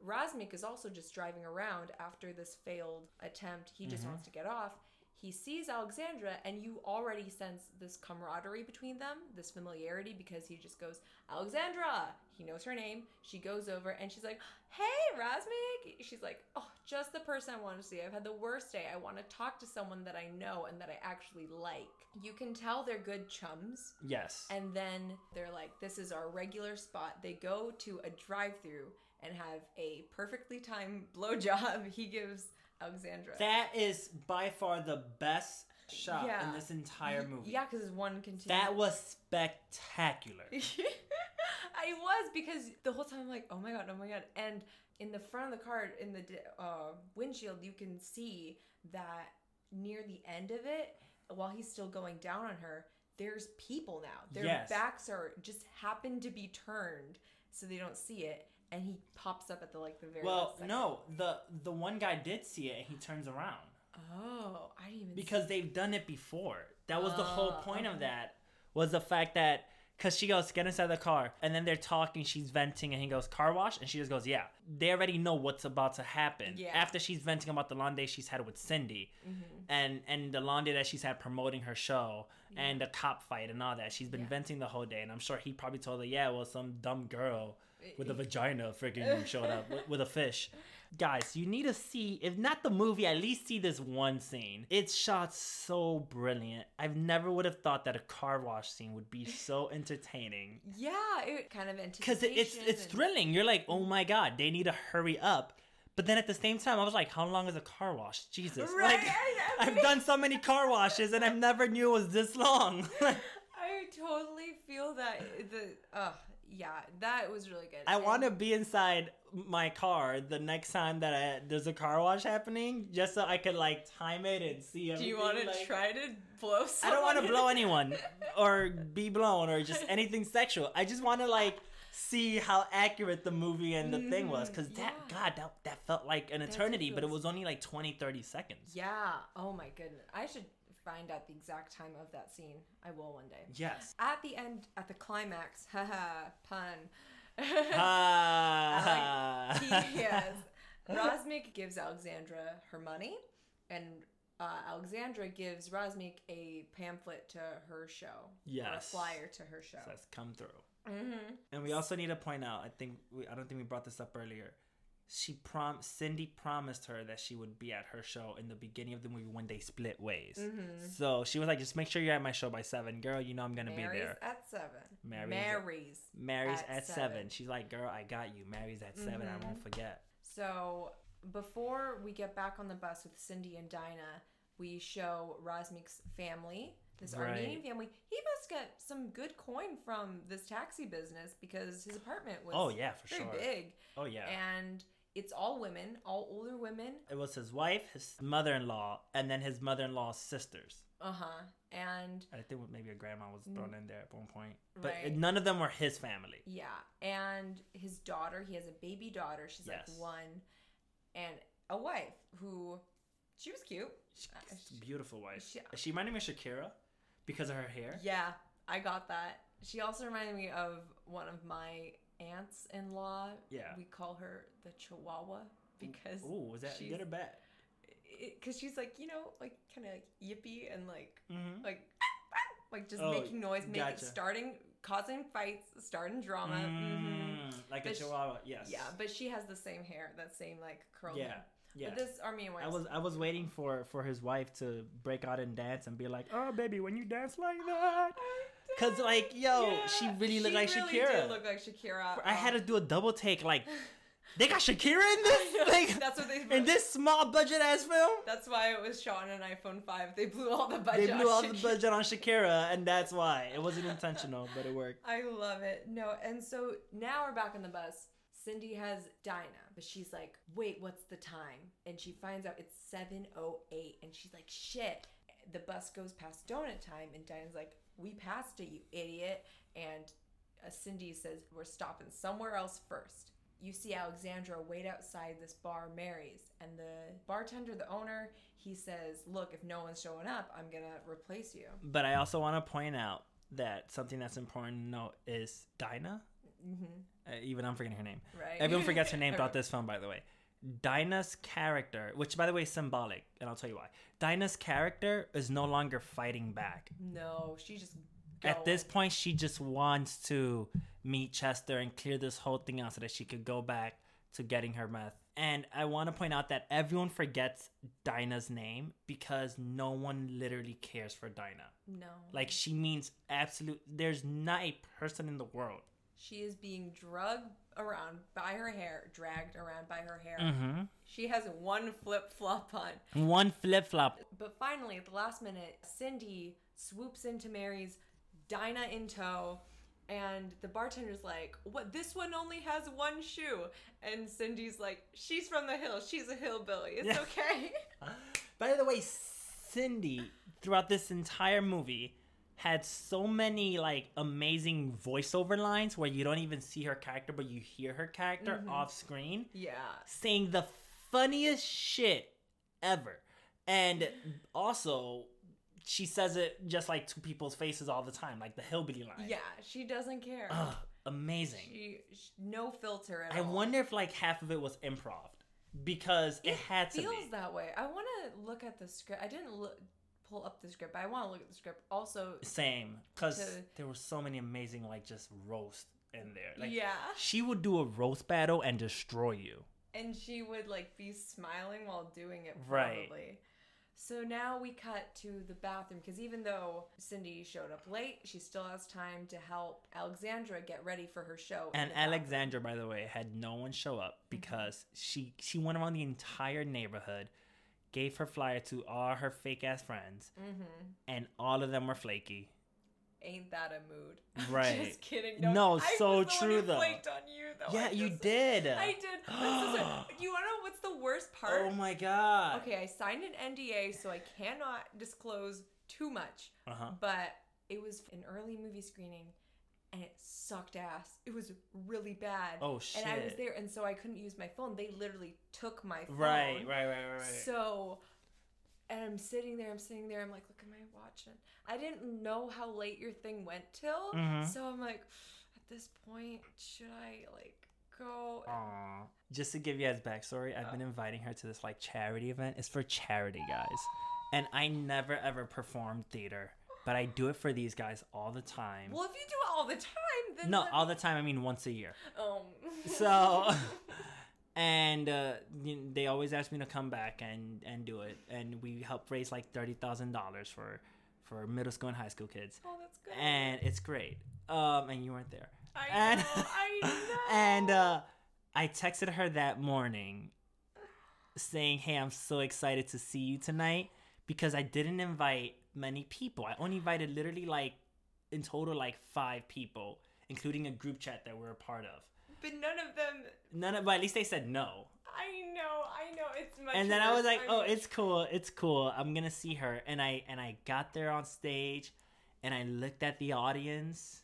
Razmik is also just driving around after this failed attempt. He just wants to get off. He sees Alexandra, and you already sense this camaraderie between them, this familiarity, because he just goes, Alexandra! He knows her name. She goes over, and she's like, hey, Razmik! She's like, oh, just the person I want to see. I've had the worst day. I want to talk to someone that I know and that I actually like. You can tell they're good chums. Yes. And then they're like, this is our regular spot. They go to a drive-thru and have a perfectly timed blowjob. He gives Alexandra. That is by far the best shot in this entire movie. Yeah, because it's one continuous. That was spectacular. I was, because the whole time I'm like, oh my god. And in the front of the car, in the windshield, you can see that near the end of it, while he's still going down on her, there's people now. Their backs are just happen to be turned so they don't see it. And he pops up at the like the very last second. Well, no, the one guy did see it, and he turns around. Oh, I didn't even. Because they've done it before. That was the whole point of that. Was the fact that because she goes, get inside the car, and then they're talking. She's venting, and he goes, car wash, and she just goes, yeah. They already know what's about to happen. Yeah. After she's venting about the long day she's had with Cindy, and the long day that she's had promoting her show, and the cop fight and all that, she's been venting the whole day, and I'm sure he probably told her, yeah, well, some dumb girl with a vagina freaking showed up with a fish. Guys, you need to see, if not the movie, at least see this one scene. It's shot so brilliant. I've never would have thought that a car wash scene would be so entertaining. Yeah, it kind of anticipation. Because it's thrilling. You're like, oh my god, they need to hurry up. But then at the same time, I was like, how long is a car wash? Jesus. Right? Like, I've done so many car washes and I never knew it was this long. I totally feel that. That was really good. I want to be inside my car the next time that there's a car wash happening, just so I could like time it and see everything. Do you want to try to blow someone? I don't want to blow anyone or be blown or just anything sexual. I just want to like see how accurate the movie and the thing was, because that felt like an eternity, but it was only like 20-30 seconds. Yeah. Oh my goodness. I should find out the exact time of that scene. I will one day. Yes. At the end, at the climax, haha, pun. Yes. Razmik gives Alexandra her money, and Alexandra gives Razmik a pamphlet to her show. Yes. Or a flyer to her show. It says, come through. Mm-hmm. And we also need to point out, I don't think we brought this up earlier. Cindy promised her that she would be at her show in the beginning of the movie when they split ways. Mm-hmm. So she was like, just make sure you're at my show by 7. Girl, you know I'm going to be there. Mary's at 7. She's like, girl, I got you. Mary's at 7. I won't forget. So before we get back on the bus with Cindy and Dinah, we show Razmik's family, this Armenian family. He must get some good coin from this taxi business because his apartment was big. Oh, yeah. And it's all women, all older women. It was his wife, his mother-in-law, and then his mother-in-law's sisters. Uh-huh. And I think maybe a grandma was thrown in there at one point. But none of them were his family. Yeah. And his daughter, he has a baby daughter. She's like 1. And a wife who, she was cute. She's a beautiful wife. She reminded me of Shakira because of her hair. Yeah, I got that. She also reminded me of one of my aunts in law. Yeah, we call her the Chihuahua because was that good or bad? Because she's like, you know, like kind of like yippy and like just making noise, causing fights, starting drama, like a Chihuahua. Yes. Yeah, but she has the same hair, that same like curl. Yeah. Yeah. But this Armenian wife. I was waiting for his wife to break out and dance and be like, oh baby, when you dance like that, because like she really looked like Shakira. She really did look like Shakira. I had to do a double take. Like, they got Shakira in this. Like, that's what they blew. In this small budget ass film. That's why it was shot on an iPhone 5. They blew all the budget. On Shakira, and that's why it wasn't intentional, but it worked. I love it. No, and so now we're back on the bus. Cindy has Dinah, but she's like, wait, what's the time? And she finds out it's 7:08, and she's like, shit. The bus goes past donut time, and Dinah's like, we passed it, you idiot. And Cindy says, we're stopping somewhere else first. You see Alexandra wait outside this bar, Mary's, and the bartender, the owner, he says, look, if no one's showing up, I'm going to replace you. But I also want to point out that something that's important to note is Dinah Mm-hmm. Even I'm forgetting her name. Right. Everyone forgets her name throughout this film, by the way. Dinah's character, which by the way is symbolic, and I'll tell you why. Dinah's character is no longer fighting back. No, she just going. At this point, she just wants to meet Chester and clear this whole thing out so that she could go back to getting her meth. And I want to point out that everyone forgets Dinah's name because no one literally cares for Dinah. No. Like, she means absolute... There's not a person in the world. She is being drugged around by her hair, dragged around by her hair. Mm-hmm. She has one flip-flop on. One flip-flop. But finally, at the last minute, Cindy swoops into Mary's, Dinah in tow, and the bartender's like, "What? This one only has one shoe." And Cindy's like, "She's from the hills. She's a hillbilly. It's okay." By the way, Cindy, throughout this entire movie, had so many like amazing voiceover lines where you don't even see her character, but you hear her character off screen. Yeah, saying the funniest shit ever, and also. She says it just like to people's faces all the time, like the hillbilly line. Yeah, she doesn't care. Ugh, amazing. She no filter at all. I wonder if like half of it was improv because it had to be. It feels that way. I want to look at the script. I didn't pull up the script, but I want to look at the script also. Same, because there were so many amazing like just roasts in there. Like, yeah. She would do a roast battle and destroy you. And she would like be smiling while doing it probably. Right. So now we cut to the bathroom, because even though Cindy showed up late, she still has time to help Alexandra get ready for her show. And Alexandra, by the way, had no one show up because she went around the entire neighborhood, gave her flyer to all her fake-ass friends, and all of them were flaky. Ain't that a mood? Right. Just kidding. No, so true though. I flaked on you though. Yeah, you did. I did. You wanna know what's the worst part? Oh my god. Okay, I signed an NDA, so I cannot disclose too much. But it was an early movie screening, and it sucked ass. It was really bad. Oh shit. And I was there, and so I couldn't use my phone. They literally took my phone. Right. So. And I'm sitting there, I'm like, look at my watch. And I didn't know how late your thing went till. So I'm like, at this point, should I, like, go? Aww. Just to give you guys backstory, I've been inviting her to this, like, charity event. It's for charity, guys. And I never, ever perform theater. But I do it for these guys all the time. Well, if you do it all the time, then... No, all the time, I mean once a year. So... And they always ask me to come back and do it. And we help raise like $30,000 for middle school and high school kids. Oh, that's good. And it's great. And you weren't there. I know. And I texted her that morning saying, "Hey, I'm so excited to see you tonight," because I didn't invite many people. I only invited literally like in total like 5 people, including a group chat that we're a part of. But none of them, but at least they said no. I know, it's much. And then I was like, oh, it's cool. I'm gonna see her. And I got there on stage, and I looked at the audience,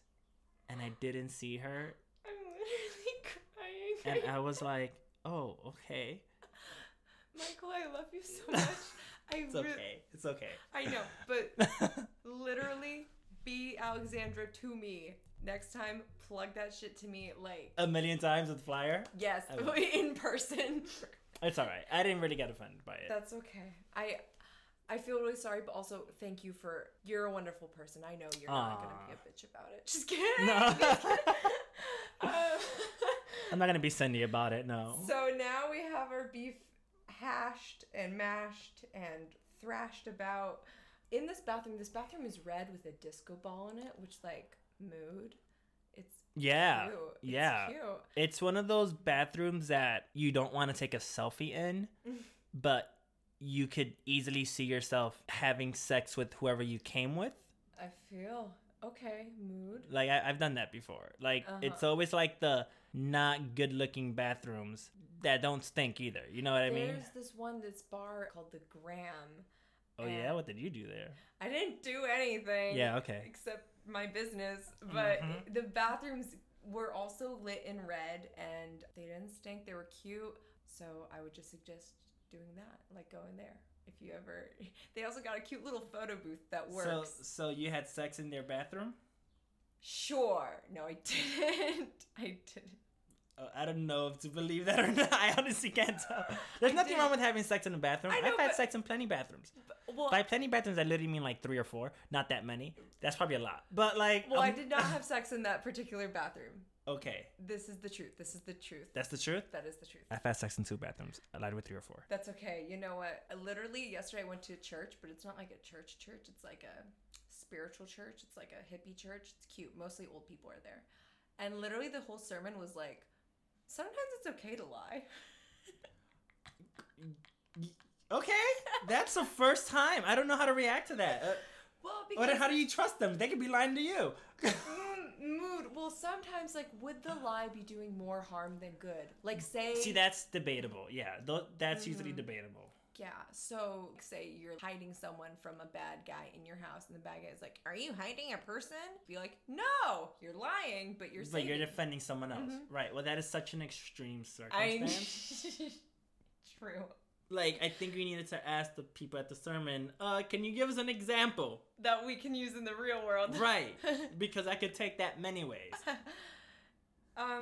and I didn't see her. I'm literally crying. And I was like, oh, okay. Michael, I love you so much. It's okay. I know, but literally, be Alexandra to me. Next time, plug that shit to me, like... 1,000,000 times with flyer? Yes, in person. It's all right. I didn't really get offended by it. That's okay. I feel really sorry, but also thank you for... You're a wonderful person. I know you're not going to be a bitch about it. Just kidding. No. I'm not going to be Cindy about it, no. So now we have our beef hashed and mashed and thrashed about. In this bathroom is red with a disco ball in it, which, like... mood. It's cute. It's one of those bathrooms that you don't want to take a selfie in, but you could easily see yourself having sex with whoever you came with. I feel okay. Mood. Like I've done that before. Like it's always like the not good looking bathrooms that don't stink either. You know what I mean? There's this one, this bar called The Gram. Oh yeah, what did you do there? I didn't do anything. Yeah, okay. Except my business, but the bathrooms were also lit in red, and they didn't stink. They were cute, so I would just suggest doing that, like going there if you ever. They also got a cute little photo booth that works. So you had sex in their bathroom? Sure. No, I didn't. I don't know if to believe that or not. I honestly can't tell. There's nothing wrong with having sex in the bathroom. I've had sex in plenty bathrooms. By plenty bathrooms, I literally mean like 3 or 4. Not that many. That's probably a lot. But like... Well, I did not have sex in that particular bathroom. Okay. This is the truth. That's the truth? That is the truth. I've had sex in 2 bathrooms. I lied with 3 or 4. That's okay. You know what? Literally, yesterday I went to a church, but it's not like a church. It's like a spiritual church. It's like a hippie church. It's cute. Mostly old people are there. And literally the whole sermon was like, sometimes it's okay to lie. Okay. That's the first time. I don't know how to react to that. Well, because... Or then how do you trust them? They could be lying to you. Mood. Well, sometimes, like, would the lie be doing more harm than good? Like, say... See, that's debatable. Yeah, that's usually debatable. Yeah, so, say you're hiding someone from a bad guy in your house, and the bad guy is like, are you hiding a person? Be like, no, you're lying, but you're saying... But you're defending someone else. Mm-hmm. Right, well, that is such an extreme circumstance. True. Like, I think we needed to ask the people at the sermon, can you give us an example? That we can use in the real world. Right. Because I could take that many ways.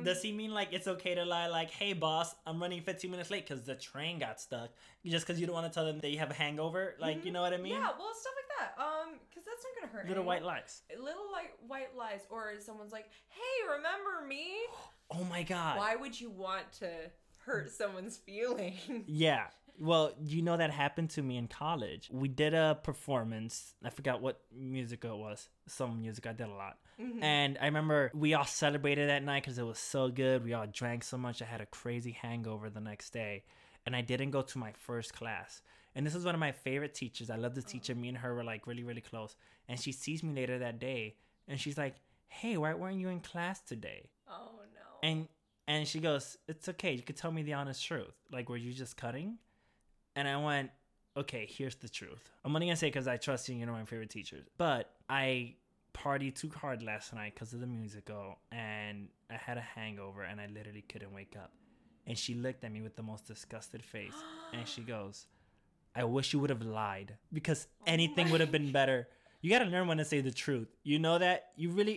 Does he mean, like, it's okay to lie, like, hey, boss, I'm running 15 minutes late because the train got stuck? Just because you don't want to tell them that you have a hangover? Like, you know what I mean? Yeah, well, stuff like that. Because that's not going to hurt anyone. Little white lies. Or someone's like, hey, remember me? Oh, my God. Why would you want to... hurt someone's feelings? Yeah. Well, you know that happened to me in college. We did a performance. I forgot what musical it was. Some music I did a lot. Mm-hmm. And I remember we all celebrated that night because it was so good. We all drank so much. I had a crazy hangover the next day. And I didn't go to my first class. And this was one of my favorite teachers. I love this teacher. Me and her were like really, really close. And she sees me later that day. And she's like, hey, why weren't you in class today? Oh, no. And she goes, it's okay. You could tell me the honest truth. Like, were you just cutting? And I went, okay, here's the truth. I'm only going to say because I trust you. You're one of my favorite teachers. But I partied too hard last night because of the musical. And I had a hangover. And I literally couldn't wake up. And she looked at me with the most disgusted face. And she goes, I wish you would have lied. Because anything would have been better. You got to learn when to say the truth. You know that?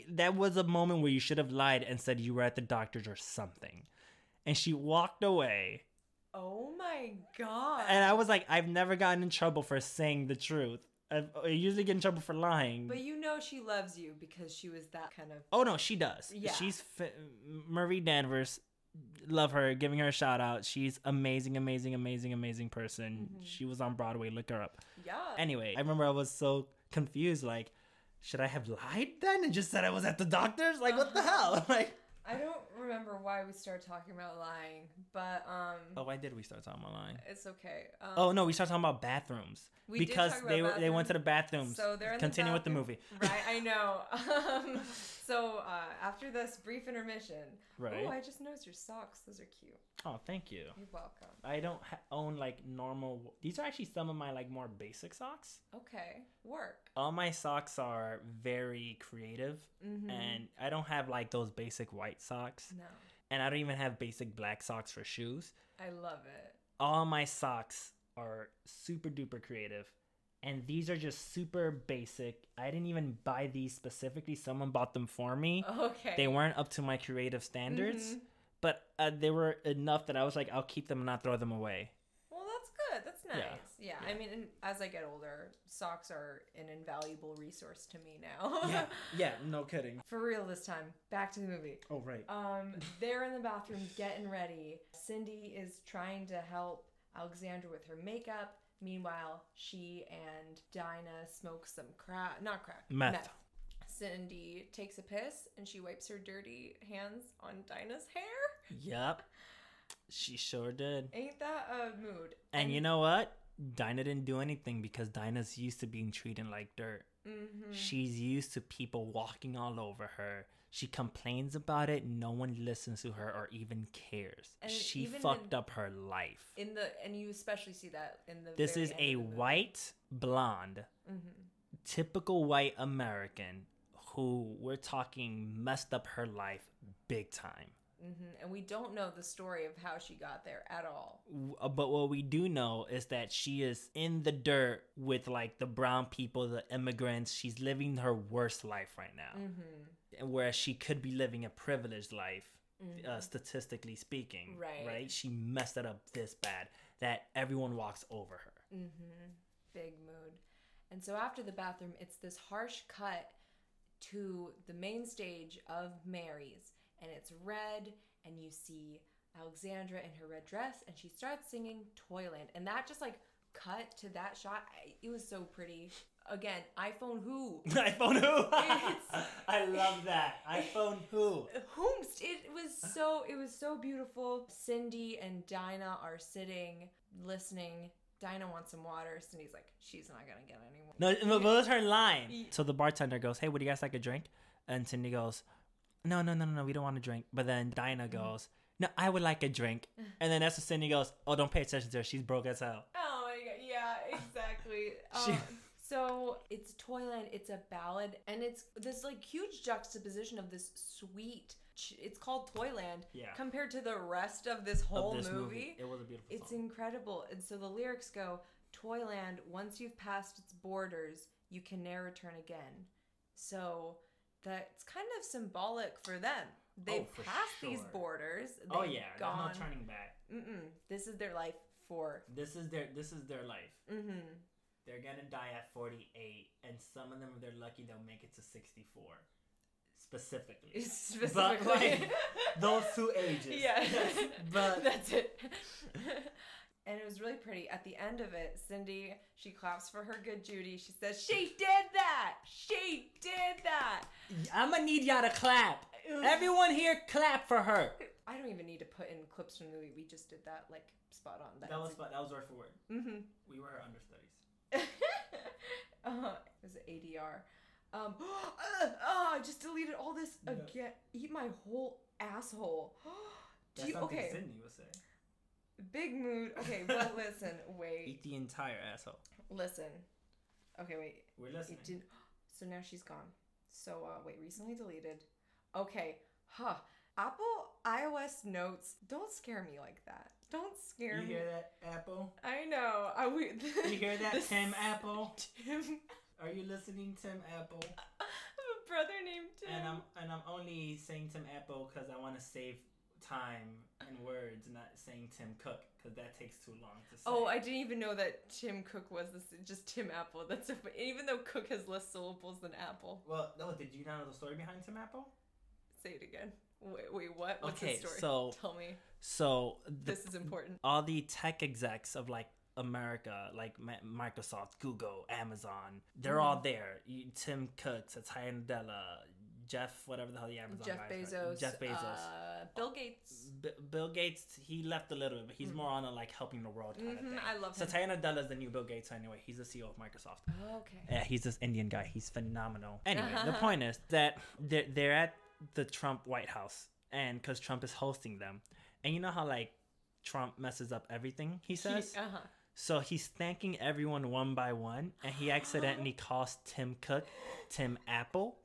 That was a moment where you should have lied and said you were at the doctor's or something. And she walked away. Oh my God. And I was like, I've never gotten in trouble for saying the truth. I usually get in trouble for lying. But you know she loves you because she was that kind of... Oh no, she does. Yeah. She's Marie Danvers. Love her. Giving her a shout out. She's amazing, amazing, amazing, amazing person. Mm-hmm. She was on Broadway. Look her up. Yeah. Anyway, I remember I was so... confused, like, should I have lied then and just said I was at the doctor's? Like, what the hell? Like, I don't remember why we started talking about lying, but oh, why did we start talking about lying? It's okay. Oh no, we started talking about bathrooms because they went to the bathrooms. So they're in continue the bathroom, with the movie, right? I know. So after this brief intermission, right? Oh, I just noticed your socks; those are cute. Oh, thank you. You're welcome. I don't own like normal. These are actually some of my like more basic socks. Okay, work. All my socks are very creative, and I don't have like those basic white socks. No. And I don't even have basic black socks for shoes. I love it. All my socks are super duper creative. And these are just super basic. I didn't even buy these specifically. Someone bought them for me. Okay. They weren't up to my creative standards. Mm-hmm. But they were enough that I was like, I'll keep them and not throw them away. Well, that's good. That's nice. Yeah. I mean, as I get older, socks are an invaluable resource to me now. Yeah, no kidding. For real this time. Back to the movie. Oh, right. They're in the bathroom getting ready. Cindy is trying to help Alexandra with her makeup. Meanwhile, she and Dinah smoke some meth. Cindy takes a piss and she wipes her dirty hands on Dinah's hair. Yep. She sure did. Ain't that a mood? And you know what? Dinah didn't do anything because Dinah's used to being treated like dirt. Mm-hmm. She's used to people walking all over her. She complains about it. No one listens to her or even cares. And she fucked up her life. And you especially see that in the. This is a white blonde, typical white American who we're talking messed up her life big time. Mm-hmm. And we don't know the story of how she got there at all. But what we do know is that she is in the dirt with, like, the brown people, the immigrants. She's living her worst life right now. Mm-hmm. Whereas she could be living a privileged life, mm-hmm. Statistically speaking. Right. Right? She messed it up this bad that everyone walks over her. Mm-hmm. Big mood. And so after the bathroom, it's this harsh cut to the main stage of Mary's. And it's red, and you see Alexandra in her red dress, and she starts singing Toyland. And that just, like, cut to that shot. It was so pretty. Again, iPhone who? iPhone who? I love that. iPhone who? Whomst. It was so beautiful. Cindy and Dinah are sitting, listening. Dinah wants some water. Cindy's like, she's not going to get any more. No, but that's her line. So the bartender goes, hey, would you guys like a drink? And Cindy goes, No, we don't want to drink. But then Dinah goes, no, I would like a drink. And then that's when Cindy goes, oh, don't pay attention to her. She's broke as hell. Oh, my God. Yeah, exactly. So it's Toyland. It's a ballad. And it's this, like, huge juxtaposition of this sweet, it's called Toyland, compared to the rest of this whole movie. It was a beautiful song. It's incredible. And so the lyrics go, Toyland, once you've passed its borders, you can ne'er return again. So that's kind of symbolic for them. They've passed these borders. Oh yeah, there's no turning back. Mm-mm. This is their life for. This is their life. Mm-hmm. They're gonna die at 48, and some of them, if they're lucky, they'll make it to 64. Specifically. But, like, those two ages. Yes. But that's it. And it was really pretty. At the end of it, Cindy, she claps for her good Judy. She says, she did that! She did that! I'm gonna need y'all to clap. Everyone here clap for her. I don't even need to put in clips from the movie. We just did that, like, spot on. That was word for word. Mm-hmm. We were her understudies. It was ADR. I just deleted all this again. Eat my whole asshole. That's something Cindy would say. Big mood. Okay, but listen, wait. Eat the entire asshole. Listen. Okay, wait. We're listening. So now she's gone. So, wait, recently deleted. Okay. Huh. Apple iOS notes. Don't scare me like that. Don't scare me. You hear that, Apple? I know. You hear that, Tim Apple? Tim. Are you listening, Tim Apple? I have a brother named Tim. And I'm only saying Tim Apple because I want to save time and words, not saying Tim Cook, because that takes too long to say. Oh, I didn't even know that Tim Cook was just Tim Apple. That's so funny. Even though Cook has less syllables than Apple. Well, no, did you not know the story behind Tim Apple? Say it again. Wait, what? What's the story? So, tell me. So this is important. All the tech execs of, like, America, like Microsoft, Google, Amazon, they're all there. Tim Cook, Satya Nadella, Jeff, whatever the hell the Amazon guy is. Jeff Bezos. Bill Gates. Bill Gates, he left a little bit, but he's more on a, like, helping the world kind of thing. I love him. Satya Nadella is the new Bill Gates anyway. He's the CEO of Microsoft. Oh, okay. Yeah, he's this Indian guy. He's phenomenal. Anyway, the point is that they're at the Trump White House, and because Trump is hosting them. And you know how, like, Trump messes up everything he says? So he's thanking everyone one by one, and he accidentally calls Tim Cook Tim Apple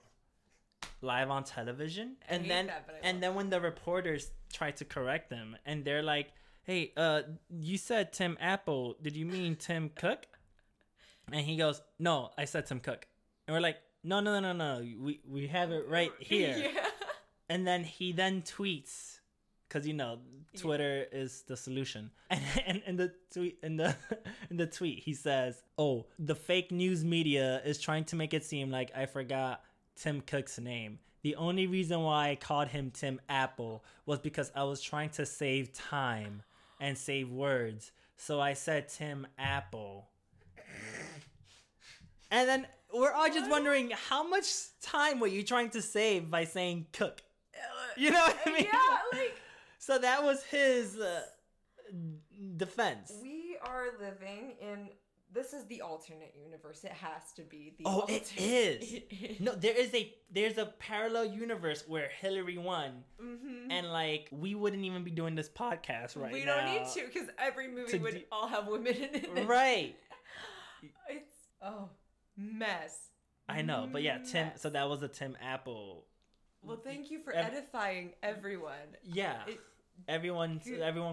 live on television. And then when the reporters try to correct him, and they're like, hey, you said Tim Apple. Did you mean Tim Cook? And he goes, no, I said Tim Cook. And we're like, no. We have it right here. Yeah. And then he tweets. Because, you know, Twitter is the solution. And in the tweet, he says, oh, the fake news media is trying to make it seem like I forgot Tim Cook's name. The only reason why I called him Tim Apple was because I was trying to save time and save words. So I said Tim Apple. And then we're all just wondering, how much time were you trying to save by saying Cook? You know what I mean? Yeah, like... So that was his defense. We are living in... This is the alternate universe. It has to be the alternate. Oh, it is. No, there's a parallel universe where Hillary won. Mm-hmm. And, like, we wouldn't even be doing this podcast right now. We don't need to, because every movie would all have women in it. Right. It's... Oh, mess. I know. But, yeah, Tim... So that was a Tim Apple... Well, thank you for edifying everyone. Yeah. Everyone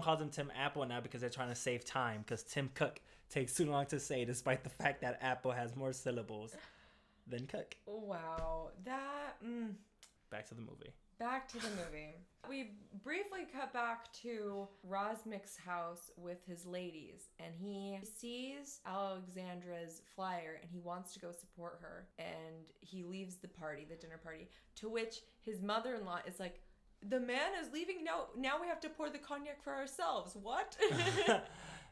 calls him Tim Apple now because they're trying to save time, because Tim Cook takes too long to say, despite the fact that Apple has more syllables than Cook. Wow. Back to the movie. We briefly cut back to Rosmick's house with his ladies, and he sees Alexandra's flyer and he wants to go support her, and he leaves the party, the dinner party, to which his mother-in-law is like, the man is leaving now we have to pour the cognac for ourselves. What?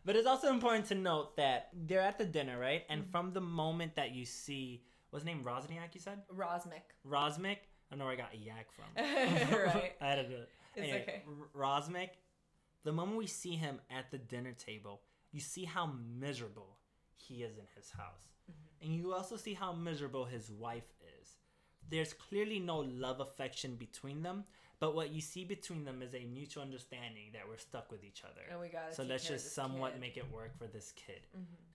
But it's also important to note that they're at the dinner, right? And from the moment that you see, what's his name, Rosniak, you said? Rosmick. I don't know where I got yak from. Right. I don't know. Anyway, okay. Rosmick, the moment we see him at the dinner table, you see how miserable he is in his house. Mm-hmm. And you also see how miserable his wife is. There's clearly no love affection between them, but what you see between them is a mutual understanding that we're stuck with each other. And we gotta so let's just somewhat make it work for this kid.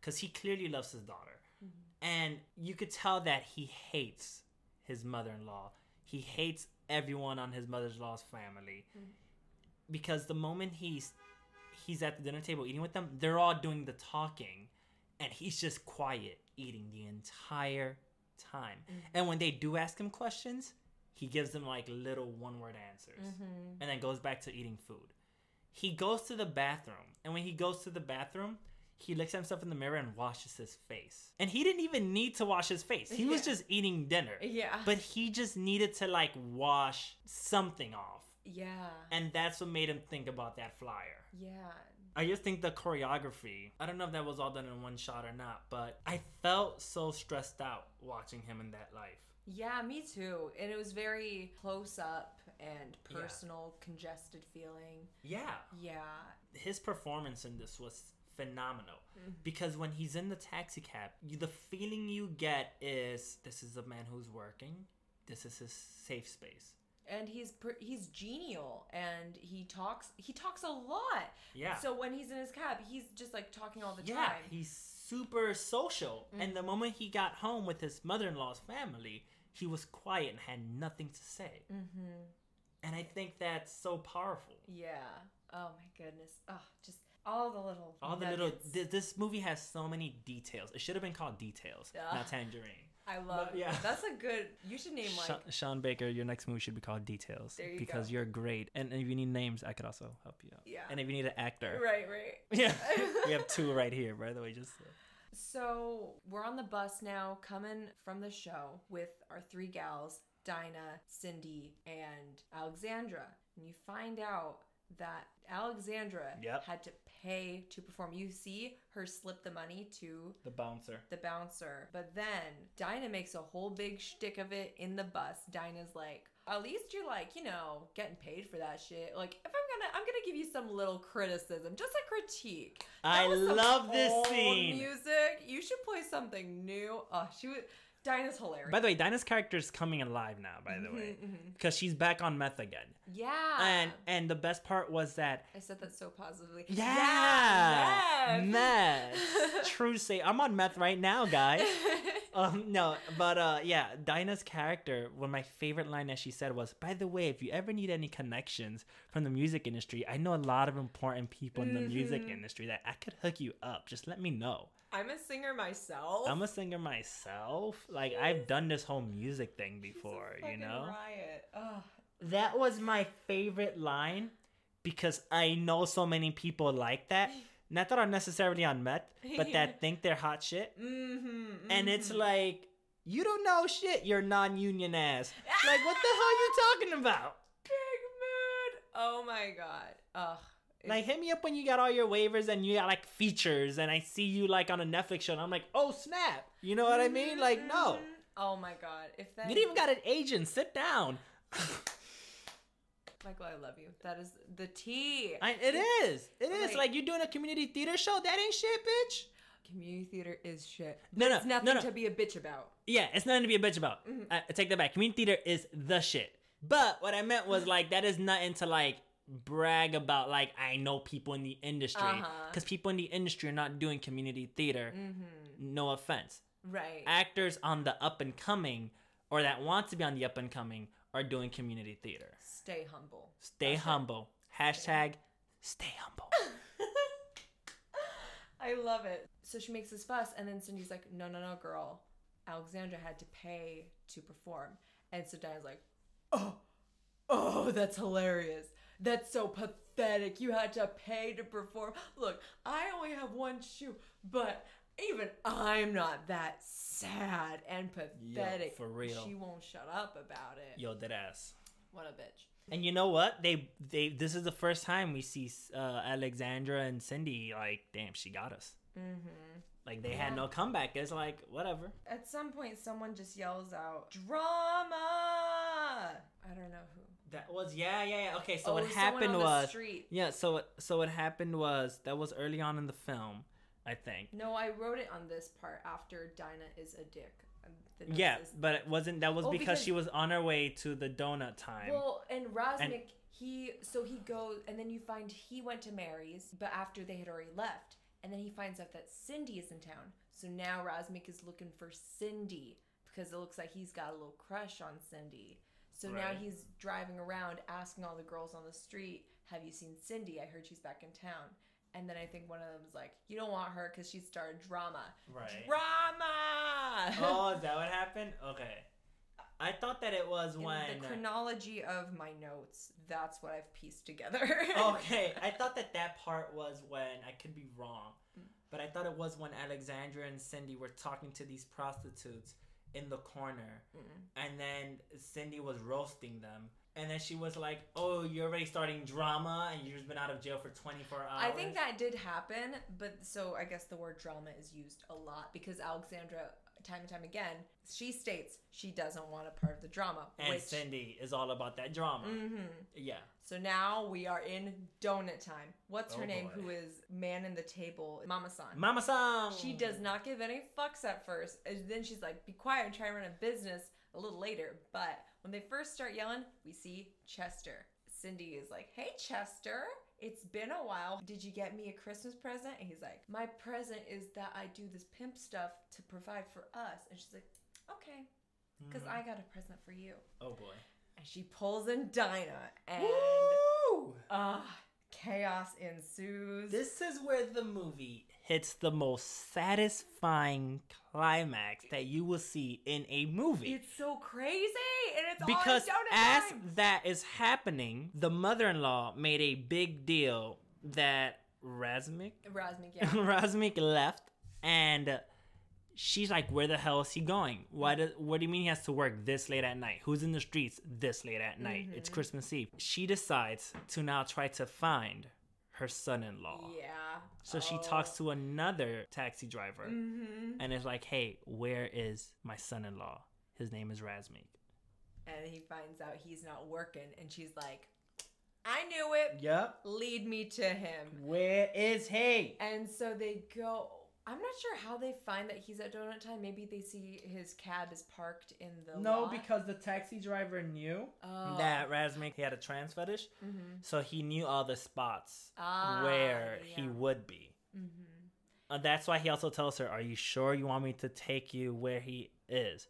Because he clearly loves his daughter. Mm-hmm. And you could tell that he hates his mother-in-law. He hates everyone on his mother-in-law's family. Mm-hmm. Because the moment he's at the dinner table eating with them, they're all doing the talking. And he's just quiet eating the entire time. Mm-hmm. And when they do ask him questions, he gives them like little one-word answers. Mm-hmm. And then goes back to eating food. He goes to the bathroom. And when he goes to the bathroom, he looks at himself in the mirror and washes his face. And he didn't even need to wash his face. He was just eating dinner. Yeah. But he just needed to, like, wash something off. Yeah. And that's what made him think about that flyer. Yeah. I just think the choreography, I don't know if that was all done in one shot or not, but I felt so stressed out watching him in that life. Yeah, me too. And it was very close up and personal, congested feeling. Yeah. Yeah. His performance in this was phenomenal, because when he's in the taxi cab, the feeling you get is, this is a man who's working, this is his safe space, and he's genial, and he talks a lot. Yeah. So when he's in his cab, he's just like talking all the time. He's super social. And the moment he got home with his mother-in-law's family, he was quiet and had nothing to say. And I think that's so powerful. Oh my goodness. Just All the little nuggets. This movie has so many details. It should have been called Details, not Tangerine. I love it. Yeah. That's a good... You should name, like... Sean Baker, your next movie should be called Details. There you go. Because you're great. And if you need names, I could also help you out. Yeah. And if you need an actor... Right. Yeah. We have two right here, by the way. So we're on the bus now, coming from the show with our three gals, Dinah, Cindy, and Alexandra. And you find out that Alexandra had to pay to perform. You see her slip the money to the bouncer. But then Dinah makes a whole big shtick of it in the bus. Dinah's like, at least you're like, getting paid for that shit. Like, if I'm gonna give you some little criticism, just a critique. I love this scene. Music. You should play something new. Dinah's hilarious. By the way, Dinah's character is coming alive now, by the way. Because she's back on meth again. Yeah. And the best part was that... I said that so positively. Yeah! Meth! True say. I'm on meth right now, guys. Dinah's character, one of my favorite line that she said was, by the way, if you ever need any connections from the music industry, I know a lot of important people in the music industry that I could hook you up. Just let me know. I'm a singer myself. Like, I've done this whole music thing before, riot. Ugh. That was my favorite line because I know so many people like that. Not that are necessarily on meth, but that think they're hot shit. And it's like, you don't know shit, you're non-union ass. Like, what the hell are you talking about? Big mood. Oh my God. Ugh. Like, hit me up when you got all your waivers and you got, like, features and I see you, like, on a Netflix show and I'm like, oh, snap. You know what I mean? Like, no. Oh, my God. You didn't even got an agent. Sit down. Michael, I love you. That is the tea. It is. Like, you're doing a community theater show? That ain't shit, bitch. Community theater is shit. No, it's nothing to be a bitch about. Yeah, it's nothing to be a bitch about. I take that back. Community theater is the shit. But what I meant was, like, that is nothing to, like, brag about, like, I know people in the industry, because people in the industry are not doing community theater. No offense. Right. Actors on the up and coming, or that want to be on the up and coming, are doing community theater. Stay humble. Stay humble. Hashtag stay humble. I love it. So she makes this fuss, and then Cindy's like, no, girl. Alexandra had to pay to perform. And so Diane's like, oh, that's hilarious. That's so pathetic. You had to pay to perform. Look, I only have one shoe, but even I'm not that sad and pathetic. Yo, for real. She won't shut up about it. Yo, that ass. What a bitch. And you know what? They this is the first time we see Alexandra and Cindy like, damn, she got us. Mm-hmm. Like, they had no comeback. It's like, whatever. At some point, someone just yells out, drama! I don't know who. That was, yeah. Okay, so what happened was... on the street. Yeah, so what happened was, that was early on in the film, I think. No, I wrote it on this part, after Dinah is a dick. Yeah, but it wasn't, that was because she was on her way to the donut time. Well, and Raznik, he goes, and then you find he went to Mary's, but after they had already left. And then he finds out that Cindy is in town. So now Razmik is looking for Cindy because it looks like he's got a little crush on Cindy. So right. Now he's driving around asking all the girls on the street, have you seen Cindy? I heard she's back in town. And then I think one of them was like, you don't want her because she started drama. Right. Drama! Oh, is that what happened? Okay. I thought that it was when... the chronology of my notes, that's what I've pieced together. Okay, I thought that part was when... I could be wrong, but I thought it was when Alexandra and Cindy were talking to these prostitutes in the corner, and then Cindy was roasting them, and then she was like, oh, you're already starting drama, and you've been out of jail for 24 hours. I think that did happen, but so I guess the word drama is used a lot, because Alexandra... time and time again, she states she doesn't want a part of the drama. And which... Cindy is all about that drama. Mm-hmm. Yeah. So now we are in donut time. What's her name? Who is man in the table? Mama-san. Mama-san! She does not give any fucks at first. And then she's like, be quiet and try to run a business a little later. But when they first start yelling, we see Chester. Cindy is like, hey, Chester, it's been a while. Did you get me a Christmas present? And he's like, my present is that I do this pimp stuff to provide for us. And she's like, okay, because I got a present for you. Oh, boy. And she pulls in Dinah and chaos ensues. This is where the movie hits the most satisfying climax that you will see in a movie. It's so crazy, and it's because all as time. That is happening, the mother-in-law made a big deal that Razmik, yeah, Razmik left, and she's like, "Where the hell is he going? What do you mean he has to work this late at night? Who's in the streets this late at night? Mm-hmm. It's Christmas Eve." She decides to now try to find her son-in-law. Yeah. So she talks to another taxi driver, and is like, "Hey, where is my son-in-law? His name is Razmik." And he finds out he's not working, and she's like, I knew it. Yep. Lead me to him. Where is he? And so they go. I'm not sure how they find that he's at donut time. Maybe they see his cab is parked in the lot. Because the taxi driver knew that Razmik, he had a trans fetish. Mm-hmm. So he knew all the spots where he would be. Mm-hmm. That's why he also tells her, are you sure you want me to take you where he is?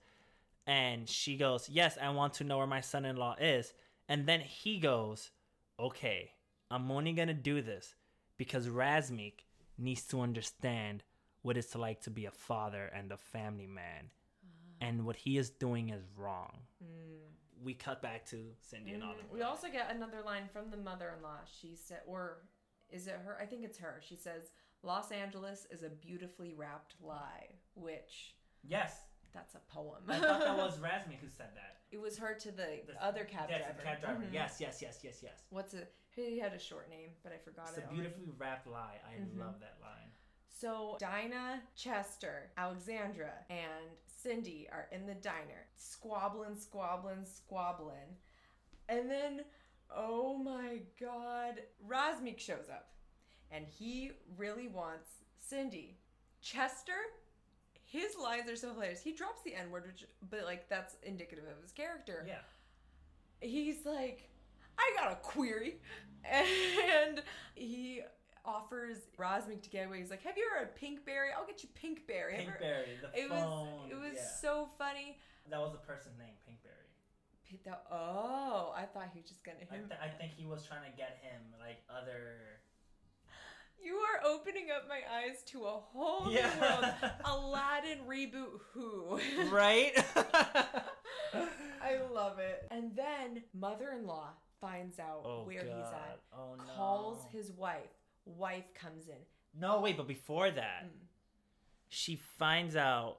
And she goes, yes, I want to know where my son-in-law is. And then he goes, okay, I'm only going to do this because Razmik needs to understand what it's like to be a father and a family man. And what he is doing is wrong. Mm. We cut back to Cindy and Oliver. We also get another line from the mother-in-law. She said, or is it her? I think it's her. She says, Los Angeles is a beautifully wrapped lie, which... Yes. That's a poem. I thought that was Razmik who said that. It was her to the other cab driver. Yes, the cab driver. Mm-hmm. Yes. He had a short name, but I forgot it. It's a beautifully wrapped lie. I love that line. So Dinah, Chester, Alexandra, and Cindy are in the diner, squabbling. And then, oh my God, Razmik shows up. And he really wants Cindy. Chester, his lines are so hilarious. He drops the N-word, but that's indicative of his character. Yeah. He's like, I got a query. And he... offers Razmik to get away. He's like, have you ever had Pinkberry? I'll get you Pinkberry. Pinkberry, the phone. It was so funny. That was the person's name, Pinkberry. Oh, I thought he was just gonna. I think he was trying to get him like other. You are opening up my eyes to a whole new world. Aladdin reboot who? Right? I love it. And then mother-in-law finds out where he's at. Oh, no. Calls his wife. Wife comes in. No, wait, but before that, she finds out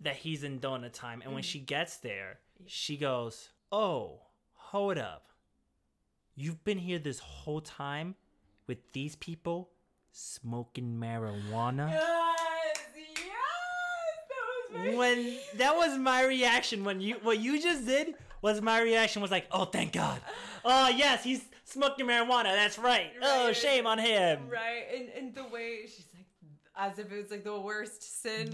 that he's in donut time. And when she gets there, she goes, oh, hold up. You've been here this whole time? With these people smoking marijuana. Yes, that was my reaction when you what you just did was my reaction was like, oh, thank God. Oh yes, he's smoking marijuana. That's right. Oh, shame on him. Right, and the way she's like, as if it was like the worst sin.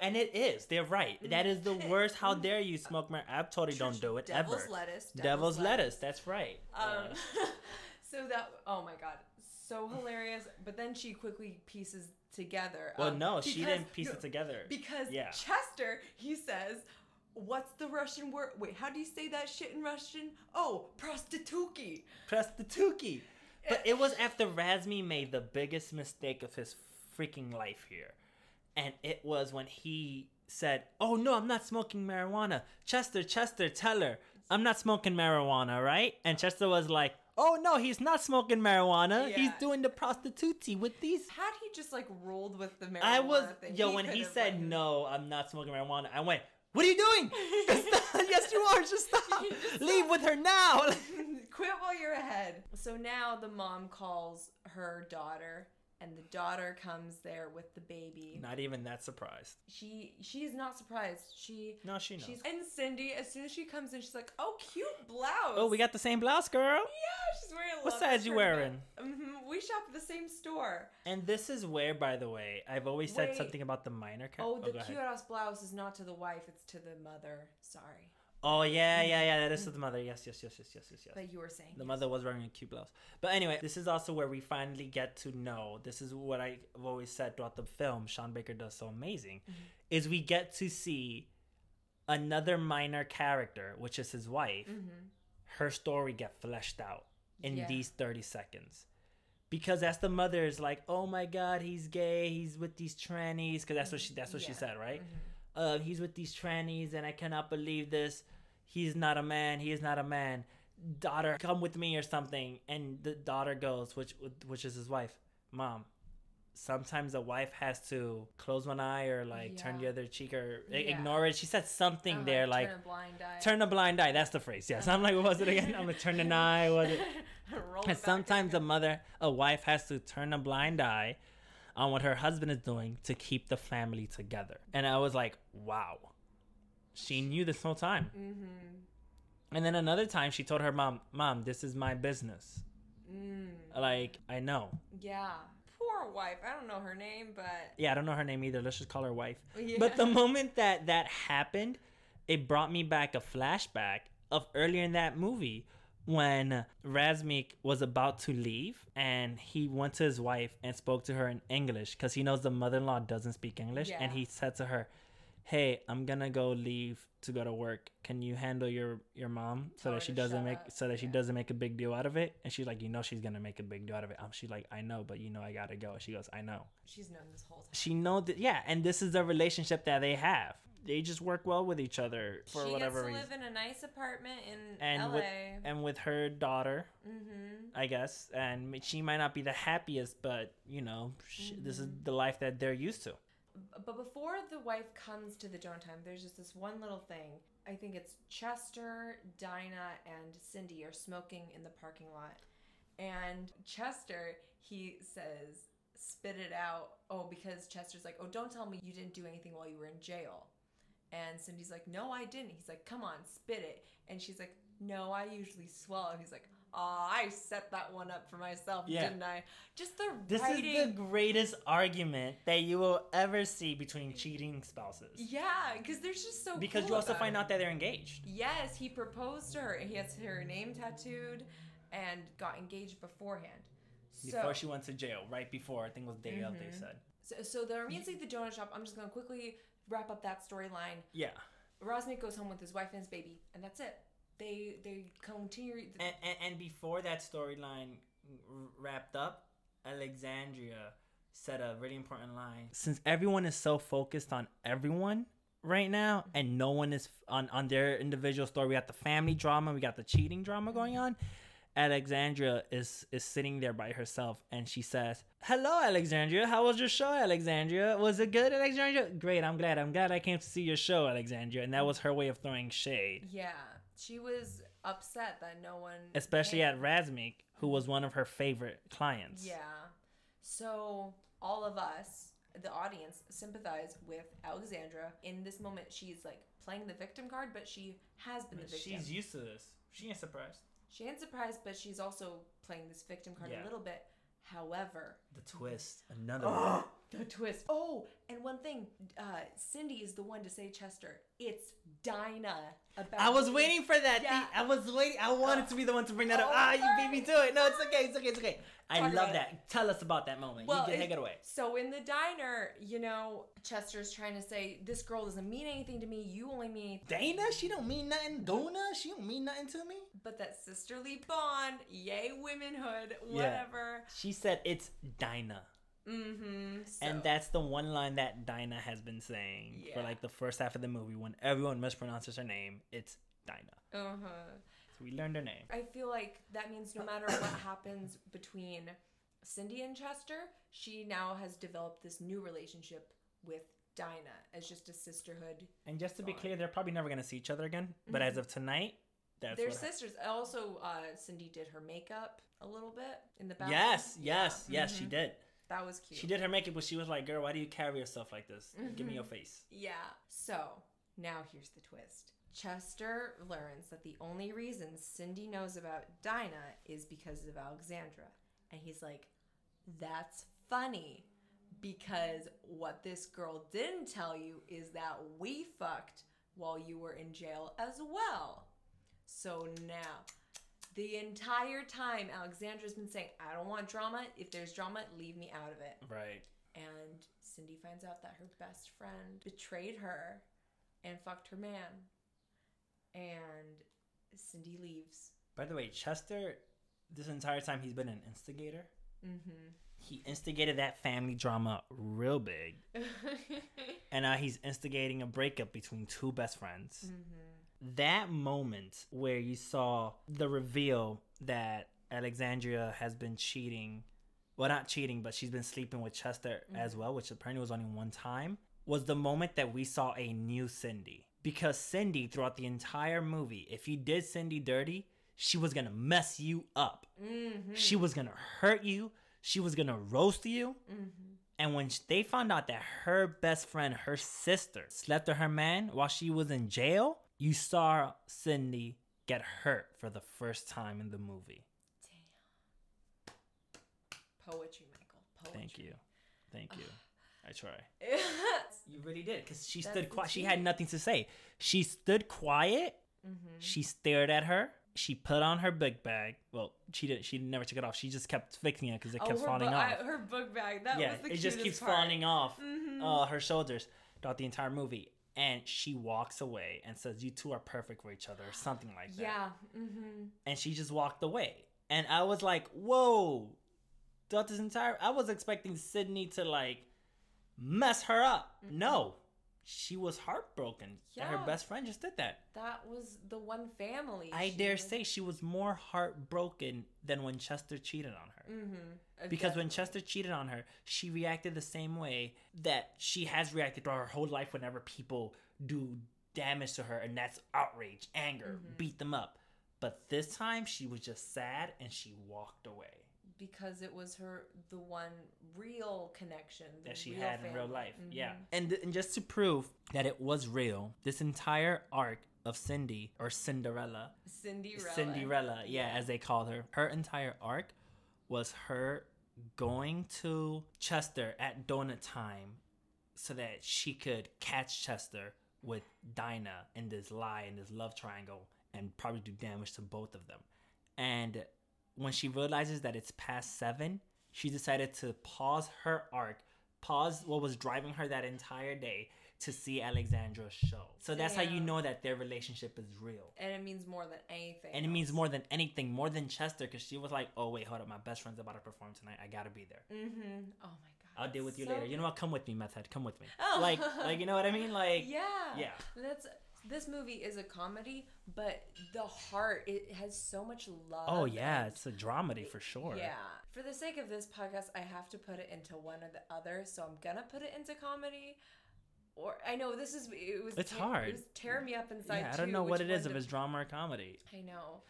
And it is. They're right. That is the worst. How dare you smoke marijuana? I totally don't do it ever. Devil's lettuce. That's right. So that, oh my God, so hilarious. But then she quickly pieces together. Well, she didn't piece it together. Because Chester, he says, what's the Russian word? Wait, how do you say that shit in Russian? Oh, prostitutki. Prostitutki. But it was after Razmi made the biggest mistake of his freaking life here. And it was when he said, oh no, I'm not smoking marijuana. Chester, tell her, I'm not smoking marijuana, right? And Chester was like, oh no, he's not smoking marijuana. Yeah. He's doing the prostitute with these. Had he just like rolled with the marijuana thing? Yo, when he said, no, I'm not smoking marijuana, I went, what are you doing? Yes, you are. Just stop. Leave with her now. Quit while you're ahead. So now the mom calls her daughter. And the daughter comes there with the baby. Not even that surprised. She is not surprised. She knows. And Cindy, as soon as she comes in, she's like, oh, cute blouse. Oh, we got the same blouse, girl. Yeah, she's wearing a what size you wearing? Mm-hmm. We shop at the same store. And this is where, by the way, I've always said something about the minor character. Oh, the cute ass blouse is not to the wife. It's to the mother. Sorry. Oh, yeah, that is to the mother. Yes. But you were saying the mother was wearing a cute blouse. But anyway, this is also where we finally get to know, this is what I've always said throughout the film, Sean Baker does so amazing, is we get to see another minor character, which is his wife, her story get fleshed out in these 30 seconds. Because as the mother is like, oh my God, he's gay, he's with these trannies, because that's what she said, right? Mm-hmm. He's with these trannies and I cannot believe this. He is not a man. Daughter, come with me or something. And the daughter goes, which is his wife. Mom, sometimes a wife has to close one eye or like turn the other cheek or ignore it. She said something there like turn a blind eye. Turn a blind eye. That's the phrase. Yes. I'm like, what was it again? I'm gonna turn an eye. Was it? And sometimes a wife has to turn a blind eye on what her husband is doing to keep the family together. And I was like, wow. She knew this whole time. Mm-hmm. And then another time she told her mom, this is my business. Mm. Like, I know. Yeah. Poor wife. I don't know her name, but... Yeah, I don't know her name either. Let's just call her wife. Yeah. But the moment that happened, it brought me back a flashback of earlier in that movie when Razmik was about to leave and he went to his wife and spoke to her in English because he knows the mother-in-law doesn't speak English. Yeah. And he said to her, hey, I'm going to go leave to go to work. Can you handle your mom so that she doesn't make a big deal out of it? And she's like, you know, she's going to make a big deal out of it. She's like, I know, but you know, I got to go. She goes, I know. She's known this whole time. She knows that. Yeah. And this is the relationship that they have. They just work well with each other for whatever reason. She gets to live in a nice apartment in LA. With her daughter, I guess. And she might not be the happiest, but, you know, this is the life that they're used to. But before the wife comes to the donut time, there's just this one little thing. I think it's Chester, Dinah, and Cindy are smoking in the parking lot. And Chester, he says, spit it out. Oh, because Chester's like, oh, don't tell me you didn't do anything while you were in jail. And Cindy's like, no, I didn't. He's like, come on, spit it. And she's like, no, I usually swallow. And he's like, aw, I set that one up for myself, didn't I? Just this writing. This is the greatest argument that you will ever see between cheating spouses. Yeah, because there's just so Because cool you also find it. Out that they're engaged. Yes, he proposed to her, and he has her name tattooed and got engaged beforehand. Before she went to jail, right before, I think it was day of, they said. So the Armenians leave the donut shop. I'm just going to quickly wrap up that storyline. Yeah. Rosnick goes home with his wife and his baby, and that's it. They continue. And before that storyline wrapped up, Alexandria said a really important line. Since everyone is so focused on everyone right now, and no one is on their individual story, we got the family drama, we got the cheating drama going on. Alexandria is sitting there by herself, and she says, "Hello, Alexandria. How was your show, Alexandria? Was it good, Alexandria? Great. I'm glad I came to see your show, Alexandria." And that was her way of throwing shade. Yeah. She was upset that no one... Especially at Razmik, who was one of her favorite clients. Yeah. So all of us, the audience, sympathize with Alexandria. In this moment, she's like playing the victim card, but she has been the victim. She's used to this. She ain't surprised. She ain't surprised, but she's also playing this victim card a little bit. However... The twist. Another one. The twist. Oh, and one thing. Cindy is the one to say Chester. It's Dinah. I was waiting for that. Yeah. I was waiting. I wanted to be the one to bring that up. You beat me to it. No, it's okay. It's okay. It's okay. I love that. Tell us about that moment. Well, you can take it away. So in the diner, Chester's trying to say, "This girl doesn't mean anything to me. You only mean..." Dana? She don't mean nothing. Donna? She don't mean nothing to me. But that sisterly bond, yay womanhood, whatever. Yeah. She said it's Dinah. Mm-hmm. So. And that's the one line that Dinah has been saying for like the first half of the movie. When everyone mispronounces her name, it's Dinah. Uh-huh. So we learned her name. I feel like that means no matter what happens between Cindy and Chester, she now has developed this new relationship with Dinah as just a sisterhood. And just to be clear, they're probably never going to see each other again. But as of tonight... They're sisters. Also, Cindy did her makeup a little bit in the bathroom. Yes, she did. That was cute. She did her makeup, but she was like, "Girl, why do you carry yourself like this? Mm-hmm. Give me your face." Yeah. So, now here's the twist. Chester learns that the only reason Cindy knows about Dinah is because of Alexandra. And he's like, "That's funny, because what this girl didn't tell you is that we fucked while you were in jail as well." So now... The entire time, Alexandra's been saying, "I don't want drama. If there's drama, leave me out of it." Right. And Cindy finds out that her best friend betrayed her and fucked her man. And Cindy leaves. By the way, Chester, this entire time, he's been an instigator. Mm-hmm. He instigated that family drama real big. And now he's instigating a breakup between two best friends. Mm-hmm. That moment where you saw the reveal that Alexandria has been cheating, well, not cheating, but she's been sleeping with Chester as well, which apparently was only one time, was the moment that we saw a new Cindy. Because Cindy, throughout the entire movie, if you did Cindy dirty, she was going to mess you up. Mm-hmm. She was going to hurt you. She was going to roast you. Mm-hmm. And when they found out that her best friend, her sister, slept with her man while she was in jail... You saw Cindy get hurt for the first time in the movie. Damn. Poetry, Michael. Poetry. Thank you. I try. You really did, because she stood quiet. She had nothing to say. She stood quiet. Mm-hmm. She stared at her. She put on her book bag. Well, she didn't. She never took it off. She just kept fixing it because it kept falling off. Her book bag. That was the cutest part. It just keeps falling off her shoulders throughout the entire movie. And she walks away and says, "You two are perfect for each other," or something like that. Yeah. Mm-hmm. And she just walked away. And I was like, whoa. Throughout this entire... I was expecting Sydney to, like, mess her up. Mm-hmm. No. She was heartbroken. Yeah. And her best friend just did that. That was the one family. I dare say she was more heartbroken than when Chester cheated on her. Mm-hmm. Because when Chester cheated on her, she reacted the same way that she has reacted throughout her whole life whenever people do damage to her, and that's outrage, anger, beat them up. But this time, she was just sad, and she walked away. Because it was the one real connection that she had in real life. Mm-hmm. Yeah. And just to prove that it was real, this entire arc of Cindy, or Cinderella. Cinderella, yeah, as they called her. Her entire arc was her going to Chester at donut time so that she could catch Chester with Dinah in this lie, in this love triangle, and probably do damage to both of them. And when she realizes that it's past 7, she decided to pause her arc, pause what was driving her that entire day, to see Alexandra's show. So that's how you know that their relationship is real. And it means more than anything. And it means more than anything, more than Chester, because she was like, oh, wait, hold up. My best friend's about to perform tonight. I got to be there. Mm-hmm. Oh, my God. I'll deal with you later. You know what? Come with me, Meth Head. Come with me. Oh. Like, you know what I mean? Like, yeah. This movie is a comedy, but the heart, it has so much love. Oh, yeah. It's a dramedy for sure. Yeah. For the sake of this podcast, I have to put it into one or the other, so I'm going to put it into comedy. Or I know this is... It's hard. It was tearing me up inside, I don't know what it is, if it's drama or comedy. I know.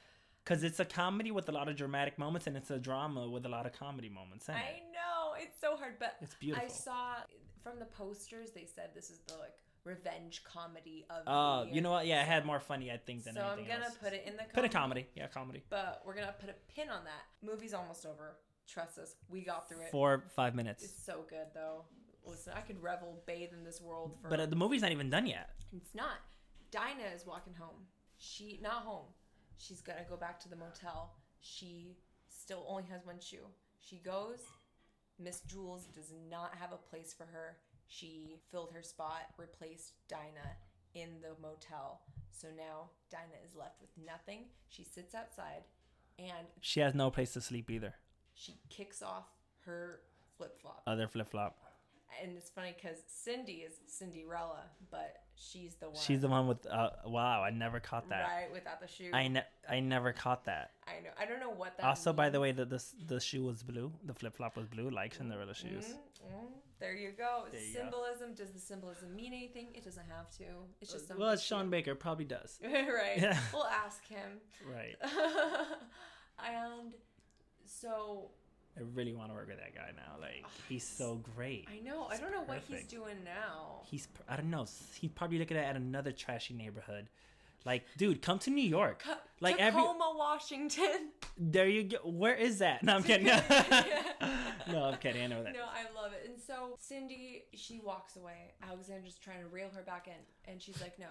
Because it's a comedy with a lot of dramatic moments, and it's a drama with a lot of comedy moments in it. I know. It's so hard, but... It's beautiful. I saw from the posters, they said this is the, like... revenge comedy of the year. You know what? Yeah, it had more funny, I think, than anything else. So I'm going to put it in the comedy. Put a comedy. Yeah, comedy. But we're going to put a pin on that. Movie's almost over. Trust us. We got through it. 4, 5 minutes. It's so good, though. Listen, I could revel, bathe in this world for... But the movie's not even done yet. It's not. Dinah is walking home. She... Not home. She's going to go back to the motel. She still only has one shoe. She goes. Miss Jules does not have a place for her. She filled her spot, replaced Dinah in the motel. So now Dinah is left with nothing. She sits outside and... She has no place to sleep either. She kicks off her flip-flop. Other flip-flop. And it's funny because Cindy is Cinderella, but she's the one. She's the one with... wow, I never caught that. Right, without the shoe. I never caught that. I know. I don't know what that also, means. By the way, the shoe was blue. The flip-flop was blue, like Cinderella shoes. Mm-hmm. There you go. There you symbolism. Go. Does the symbolism mean anything? It doesn't have to. It's just something. Well, it's Sean Baker. Probably does. Right. Yeah. We'll ask him. Right. And so... I really want to work with that guy now. Like, he's so great. I know. I don't know what he's doing now. I don't know. He's probably looking at another trashy neighborhood. Like, dude, come to New York. Like Tacoma, Washington. There you go. Where is that? No, I'm kidding. No, I'm kidding. I know that. No, I love it. And so Cindy, she walks away. Alexandra's trying to reel her back in. And she's like, no.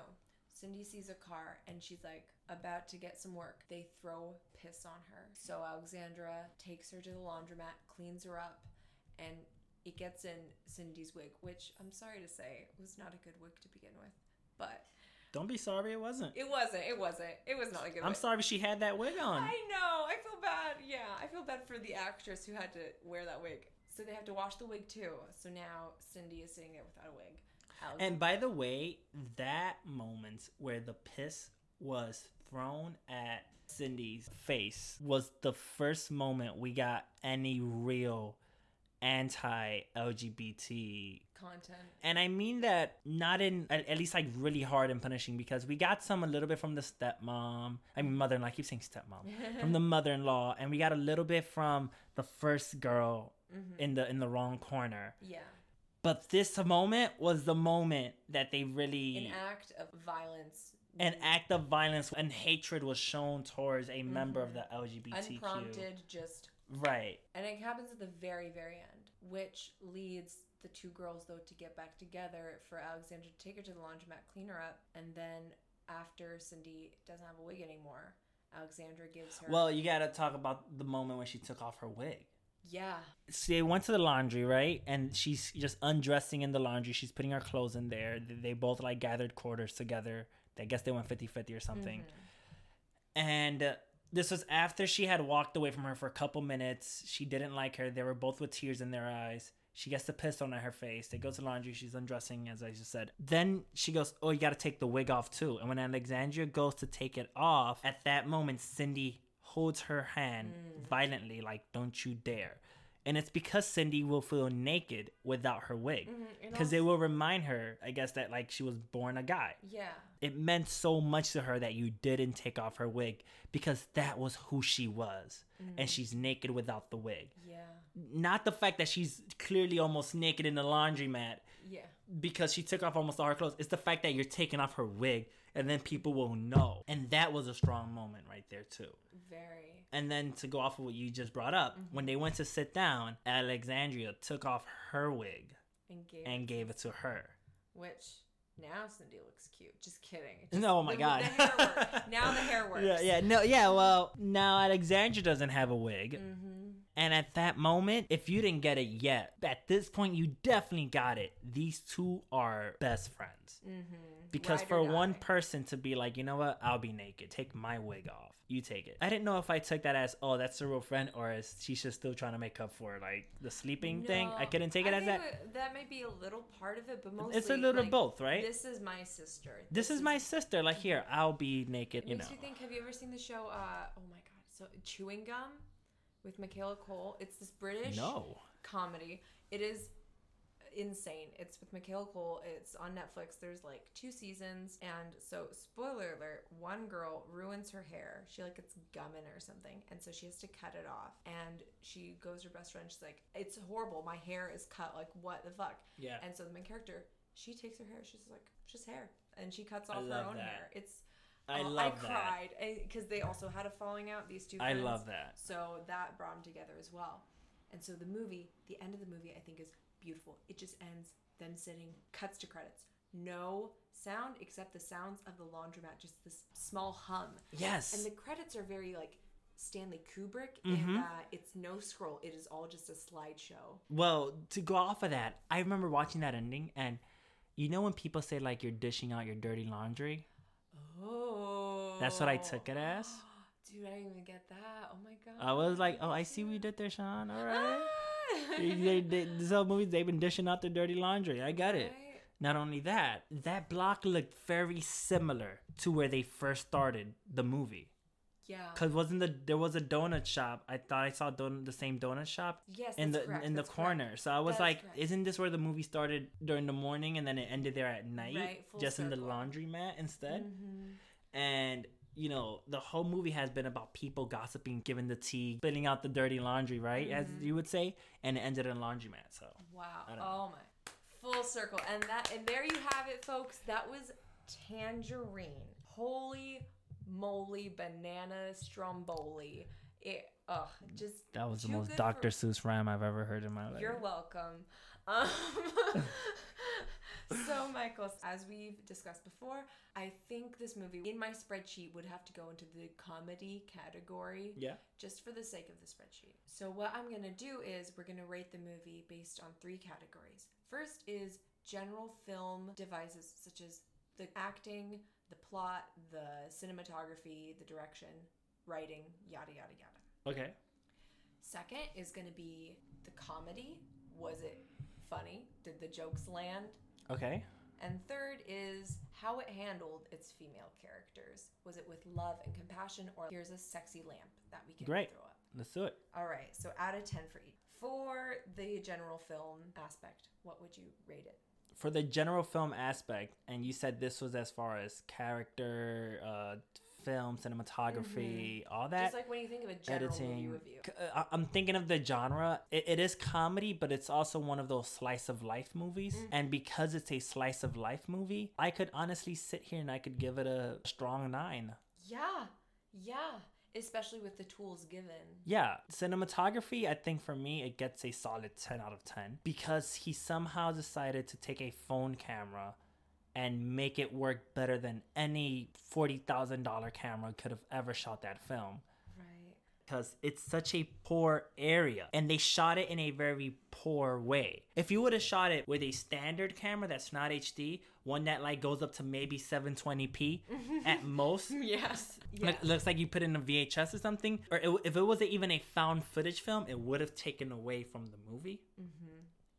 Cindy sees a car and she's like about to get some work. They throw piss on her. So Alexandra takes her to the laundromat, cleans her up, and it gets in Cindy's wig, which I'm sorry to say was not a good wig to begin with. But don't be sorry, it wasn't. It was not a good wig. I'm sorry she had that wig on. I know. I feel bad. Yeah, I feel bad for the actress who had to wear that wig. So they have to wash the wig too. So now Cindy is sitting there without a wig. And by the way, that moment where the piss was thrown at Cindy's face was the first moment we got any real anti-LGBT content. And I mean that not in, at least like really hard and punishing, because we got some a little bit from the mother-in-law, I keep saying stepmom, from the mother-in-law, and we got a little bit from the first girl in the wrong corner. Yeah. But this moment was the moment that they really... An act of violence and hatred was shown towards a member of the LGBTQ. Unprompted, just... Right. And it happens at the very, very end, which leads the two girls, though, to get back together for Alexandra to take her to the laundromat, clean her up, and then after Cindy doesn't have a wig anymore, Alexandra gives her... Well, you gotta talk about the moment when she took off her wig. Yeah. So they went to the laundry, right? And she's just undressing in the laundry. She's putting her clothes in there. They both like gathered quarters together. I guess they went 50-50 or something. Mm-hmm. And this was after she had walked away from her for a couple minutes. She didn't like her. They were both with tears in their eyes. She gets the piss on her face. They go to laundry. She's undressing, as I just said. Then she goes, oh, you got to take the wig off too. And when Alexandra goes to take it off, at that moment, Cindy holds her hand violently, like, don't you dare. And it's because Cindy will feel naked without her wig, because it will remind her, I guess, that like she was born a guy. Yeah, it meant so much to her that you didn't take off her wig, because that was who she was, and she's naked without the wig. Yeah, not the fact that she's clearly almost naked in the laundromat. Yeah, because she took off almost all her clothes. It's the fact that you're taking off her wig, and then people will know. And that was a strong moment right there too. Very. And then to go off of what you just brought up, when they went to sit down, Alexandria took off her wig and gave it to her. Which now Cindy looks cute. Just kidding. No, oh my God. The hair works. Now the hair works. Yeah. Well, now Alexandria doesn't have a wig. And at that moment, if you didn't get it yet, at this point, you definitely got it. These two are best friends. Mm-hmm. Because for one person to be like, you know what? I'll be naked. Take my wig off. You take it. I didn't know if I took that as, oh, that's a real friend, or is she just still trying to make up for, like, the sleeping thing? I couldn't take it as that. That might be a little part of it, but mostly it's a little like, both, right? This is my sister. This is my sister. Like, here, I'll be naked, you know. It makes you think, have you ever seen the show, oh my God, so Chewing Gum? With Michaela Cole. It's this British comedy. It is insane. It's with Michaela Cole. It's on Netflix. There's like 2 seasons. And so, spoiler alert, one girl ruins her hair. She like gets gum in it or something. And so she has to cut it off. And she goes to her best friend. She's like, it's horrible. My hair is cut. Like, what the fuck? Yeah. And so the main character, she takes her hair. She's like, it's just hair. And she cuts off her own hair. It's... I cried because they also had a falling out, these two friends. I love that. So that brought them together as well. And so the movie, the end of the movie, I think is beautiful. It just ends, them sitting, cuts to credits. No sound except the sounds of the laundromat, just this small hum. Yes. And the credits are very like Stanley Kubrick, mm-hmm. and it's no scroll. It is all just a slideshow. Well, to go off of that, I remember watching that ending, and you know when people say like you're dishing out your dirty laundry? Oh. That's what I took it as. Dude, I didn't even get that. Oh my God. I was like, oh, I see what you did there, Sean. All right. These whole movies, they've been dishing out their dirty laundry. I got it. Right. Not only that, that block looked very similar to where they first started the movie. Yeah. Because there was a donut shop. I thought I saw the same donut shop in the corner. So I was isn't this where the movie started during the morning and then it ended there at night? Right, in the laundromat instead? Mm-hmm. And, you know, the whole movie has been about people gossiping, giving the tea, spilling out the dirty laundry, right? Mm-hmm. As you would say. And it ended in a laundromat. So. Wow. Oh, my. Full circle. And there you have it, folks. That was Tangerine. Holy moly, banana, stromboli. It just that was the most Dr. Seuss rhyme I've ever heard in my life. You're welcome. So, Michael, as we've discussed before, I think this movie in my spreadsheet would have to go into the comedy category. Yeah. Just for the sake of the spreadsheet. So what I'm gonna do is we're gonna rate the movie based on 3 categories. First is general film devices such as the acting, the plot, the cinematography, the direction, writing, yada, yada, yada. Okay. Second is going to be the comedy. Was it funny? Did the jokes land? Okay. And third is how it handled its female characters. Was it with love and compassion, or here's a sexy lamp that we can throw up? Let's do it. All right. So out of 10 for each. For the general film aspect, what would you rate it? For the general film aspect, and you said this was as far as character, film, cinematography, mm-hmm. all that. Just like when you think of a general editing, review. I'm thinking of the genre. It is comedy, but it's also one of those slice of life movies. Mm-hmm. And because it's a slice of life movie, I could honestly sit here and I could give it a strong 9. Yeah, yeah. Especially with the tools given. Yeah. Cinematography, I think for me, it gets a solid 10 out of 10 because he somehow decided to take a phone camera and make it work better than any $40,000 camera could have ever shot that film. Right. Because it's such a poor area and they shot it in a very poor way. If you would have shot it with a standard camera that's not HD, one that like goes up to maybe 720p at most. Yes. Like, looks like you put in a VHS or something. Or if it wasn't even a found footage film, it would have taken away from the movie. Mm-hmm.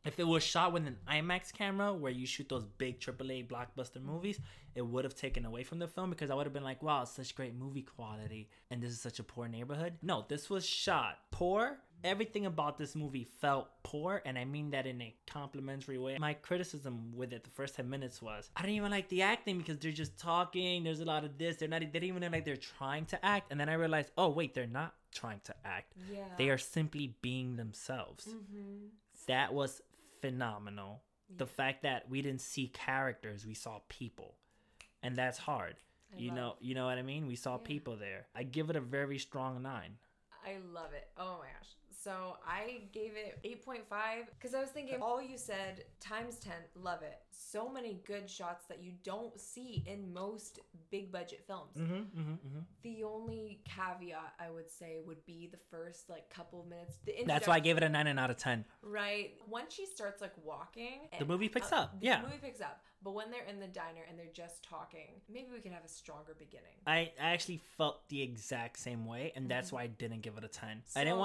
If it was shot with an IMAX camera where you shoot those big AAA blockbuster movies, it would have taken away from the film because I would have been like, wow, it's such great movie quality and this is such a poor neighborhood. No, this was shot poor. Everything about this movie felt poor, and I mean that in a complimentary way. My criticism with it the first 10 minutes was, I didn't even like the acting because they're just talking, there's a lot of this, they didn't even look like they're trying to act, and then I realized, oh wait, they're not trying to act. Yeah. They are simply being themselves. Mm-hmm. That was phenomenal. Yeah. The fact that we didn't see characters, we saw people, and that's hard. You know what I mean? We saw people there. I give it a very strong 9. I love it. Oh my gosh. So I gave it 8.5 because I was thinking, all you said times 10, love it. So many good shots that you don't see in most big budget films. Mm-hmm, mm-hmm, mm-hmm. The only caveat I would say would be the first like couple of minutes. That's why I gave it a 9 out of 10. Right. Once she starts like walking, the movie picks up. Yeah. The movie picks up. But when they're in the diner and they're just talking, maybe we could have a stronger beginning. I actually felt the exact same way, and that's why I didn't give it a 10. So, I didn't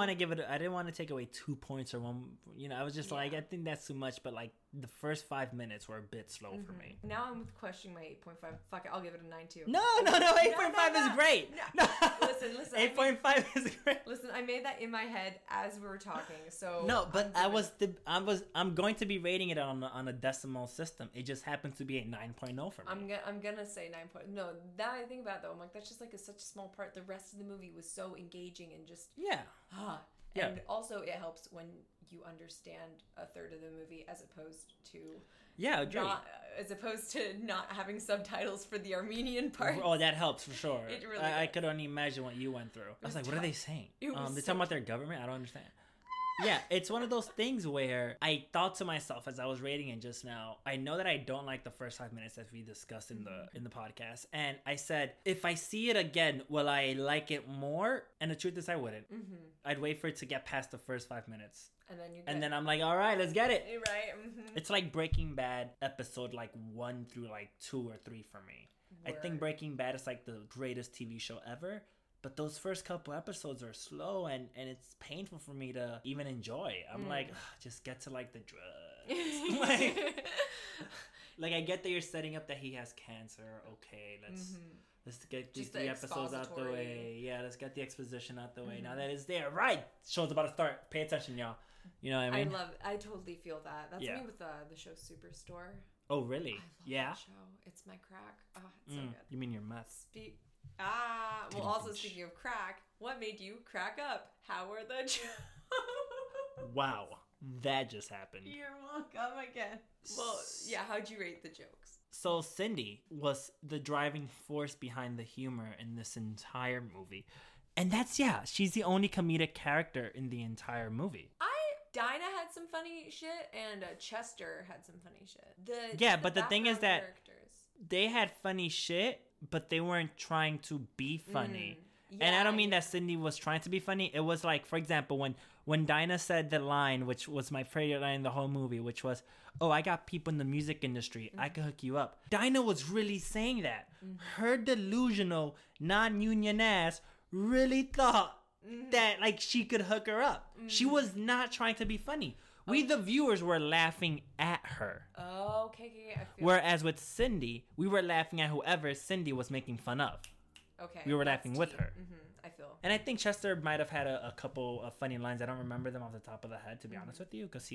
want to take away 2 points or one. You know, I was just I think that's too much. But like the first 5 minutes were a bit slow for me. Now I'm questioning my 8.5. Fuck it, I'll give it a 9 too. No, 8.5 is great. No. Listen. 8.5 is great. Listen, I made that in my head as we were talking. So no, but I'm going to be rating it on a decimal system. It just happens to be a 9.0 for me. I'm gonna say 9.0. No, now that I think about it though, I'm like, that's just like such a small part. The rest of the movie was so engaging and just and also it helps when you understand a third of the movie as opposed to not having subtitles for the Armenian part. Oh, that helps for sure. It really I could only imagine what you went through. I was like, what are they saying? They're talking about their government? I don't understand. Yeah, it's one of those things where I thought to myself as I was rating it just now, I know that I don't like the first 5 minutes as we discussed in the podcast. And I said, if I see it again, will I like it more? And the truth is I wouldn't. Mm-hmm. I'd wait for it to get past the first 5 minutes. And then I'm like, all right, let's get it. You're right. Mm-hmm. It's like Breaking Bad episode like 1 through like 2 or 3 for me. Word. I think Breaking Bad is like the greatest TV show ever. But those first couple episodes are slow and it's painful for me to even enjoy. I'm like, just get to like the drugs. like I get that you're setting up that he has cancer. Okay, let's get these 3 episodes out the way. Yeah, let's get the exposition out the way. Now that it's there, right? Show's about to start. Pay attention, y'all. You know what I mean? I totally feel that. That's me with the show Superstore. Oh, really? I love that show. It's my crack. Oh, it's so good. You mean your meth? Well, also speaking of crack, what made you crack up? How were the jokes? Wow, that just happened. You're welcome again. Well, yeah, how'd you rate the jokes? So Cindy was the driving force behind the humor in this entire movie. And she's the only comedic character in the entire movie. Dinah had some funny shit, and Chester had some funny shit. But the thing is that characters, they had funny shit, but they weren't trying to be funny. Yeah, and I don't mean that Cindy was trying to be funny. It was like, for example, when Dinah said the line, which was my favorite line in the whole movie, which was, oh, I got people in the music industry. I could hook you up. Dinah was really saying that. Her delusional, non-union ass really thought that like she could hook her up. She was not trying to be funny. We, the viewers, were laughing at her. Oh, okay. I feel Whereas with Cindy, we were laughing at whoever Cindy was making fun of. Okay. We were laughing with her. I feel. And I think Chester might have had a couple of funny lines. I don't remember them off the top of the head, to be honest with you, because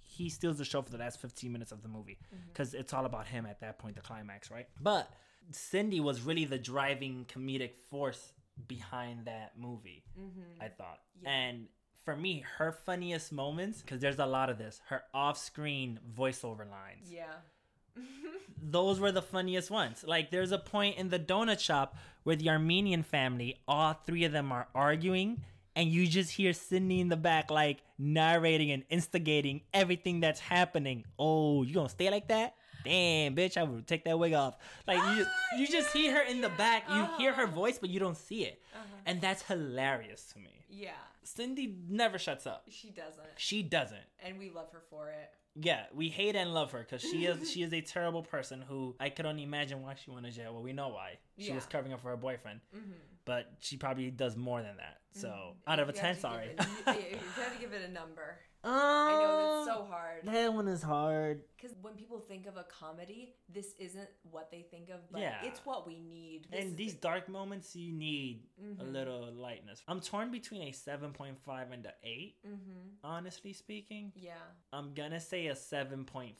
he steals the show for the last 15 minutes of the movie, because it's all about him at that point, the climax, right? But Cindy was really the driving comedic force behind that movie, I thought. Yeah. And for me, her funniest moments, because there's a lot of this, her off-screen voiceover lines. Yeah. Those were the funniest ones. Like, there's a point in the donut shop where the Armenian family, all 3 of them are arguing, and you just hear Sydney in the back, like, narrating and instigating everything that's happening. Oh, you gonna stay like that? Damn, bitch, I would take that wig off. Like, you just hear her in the back. You hear her voice, but you don't see it. And that's hilarious to me. Yeah. Cindy never shuts up. She doesn't. And we love her for it. Yeah, we hate and love her because she is a terrible person who I could only imagine why she went to jail. Well, we know why. She was covering up for her boyfriend. But she probably does more than that. So, out of a 10, sorry. If you had to give it a number. I know, that's so hard. That one is hard. Because when people think of a comedy, this isn't what they think of, but it's what we need. And these dark moments, you need a little lightness. I'm torn between a 7.5 and an 8, honestly speaking. Yeah. I'm going to say a 7.5.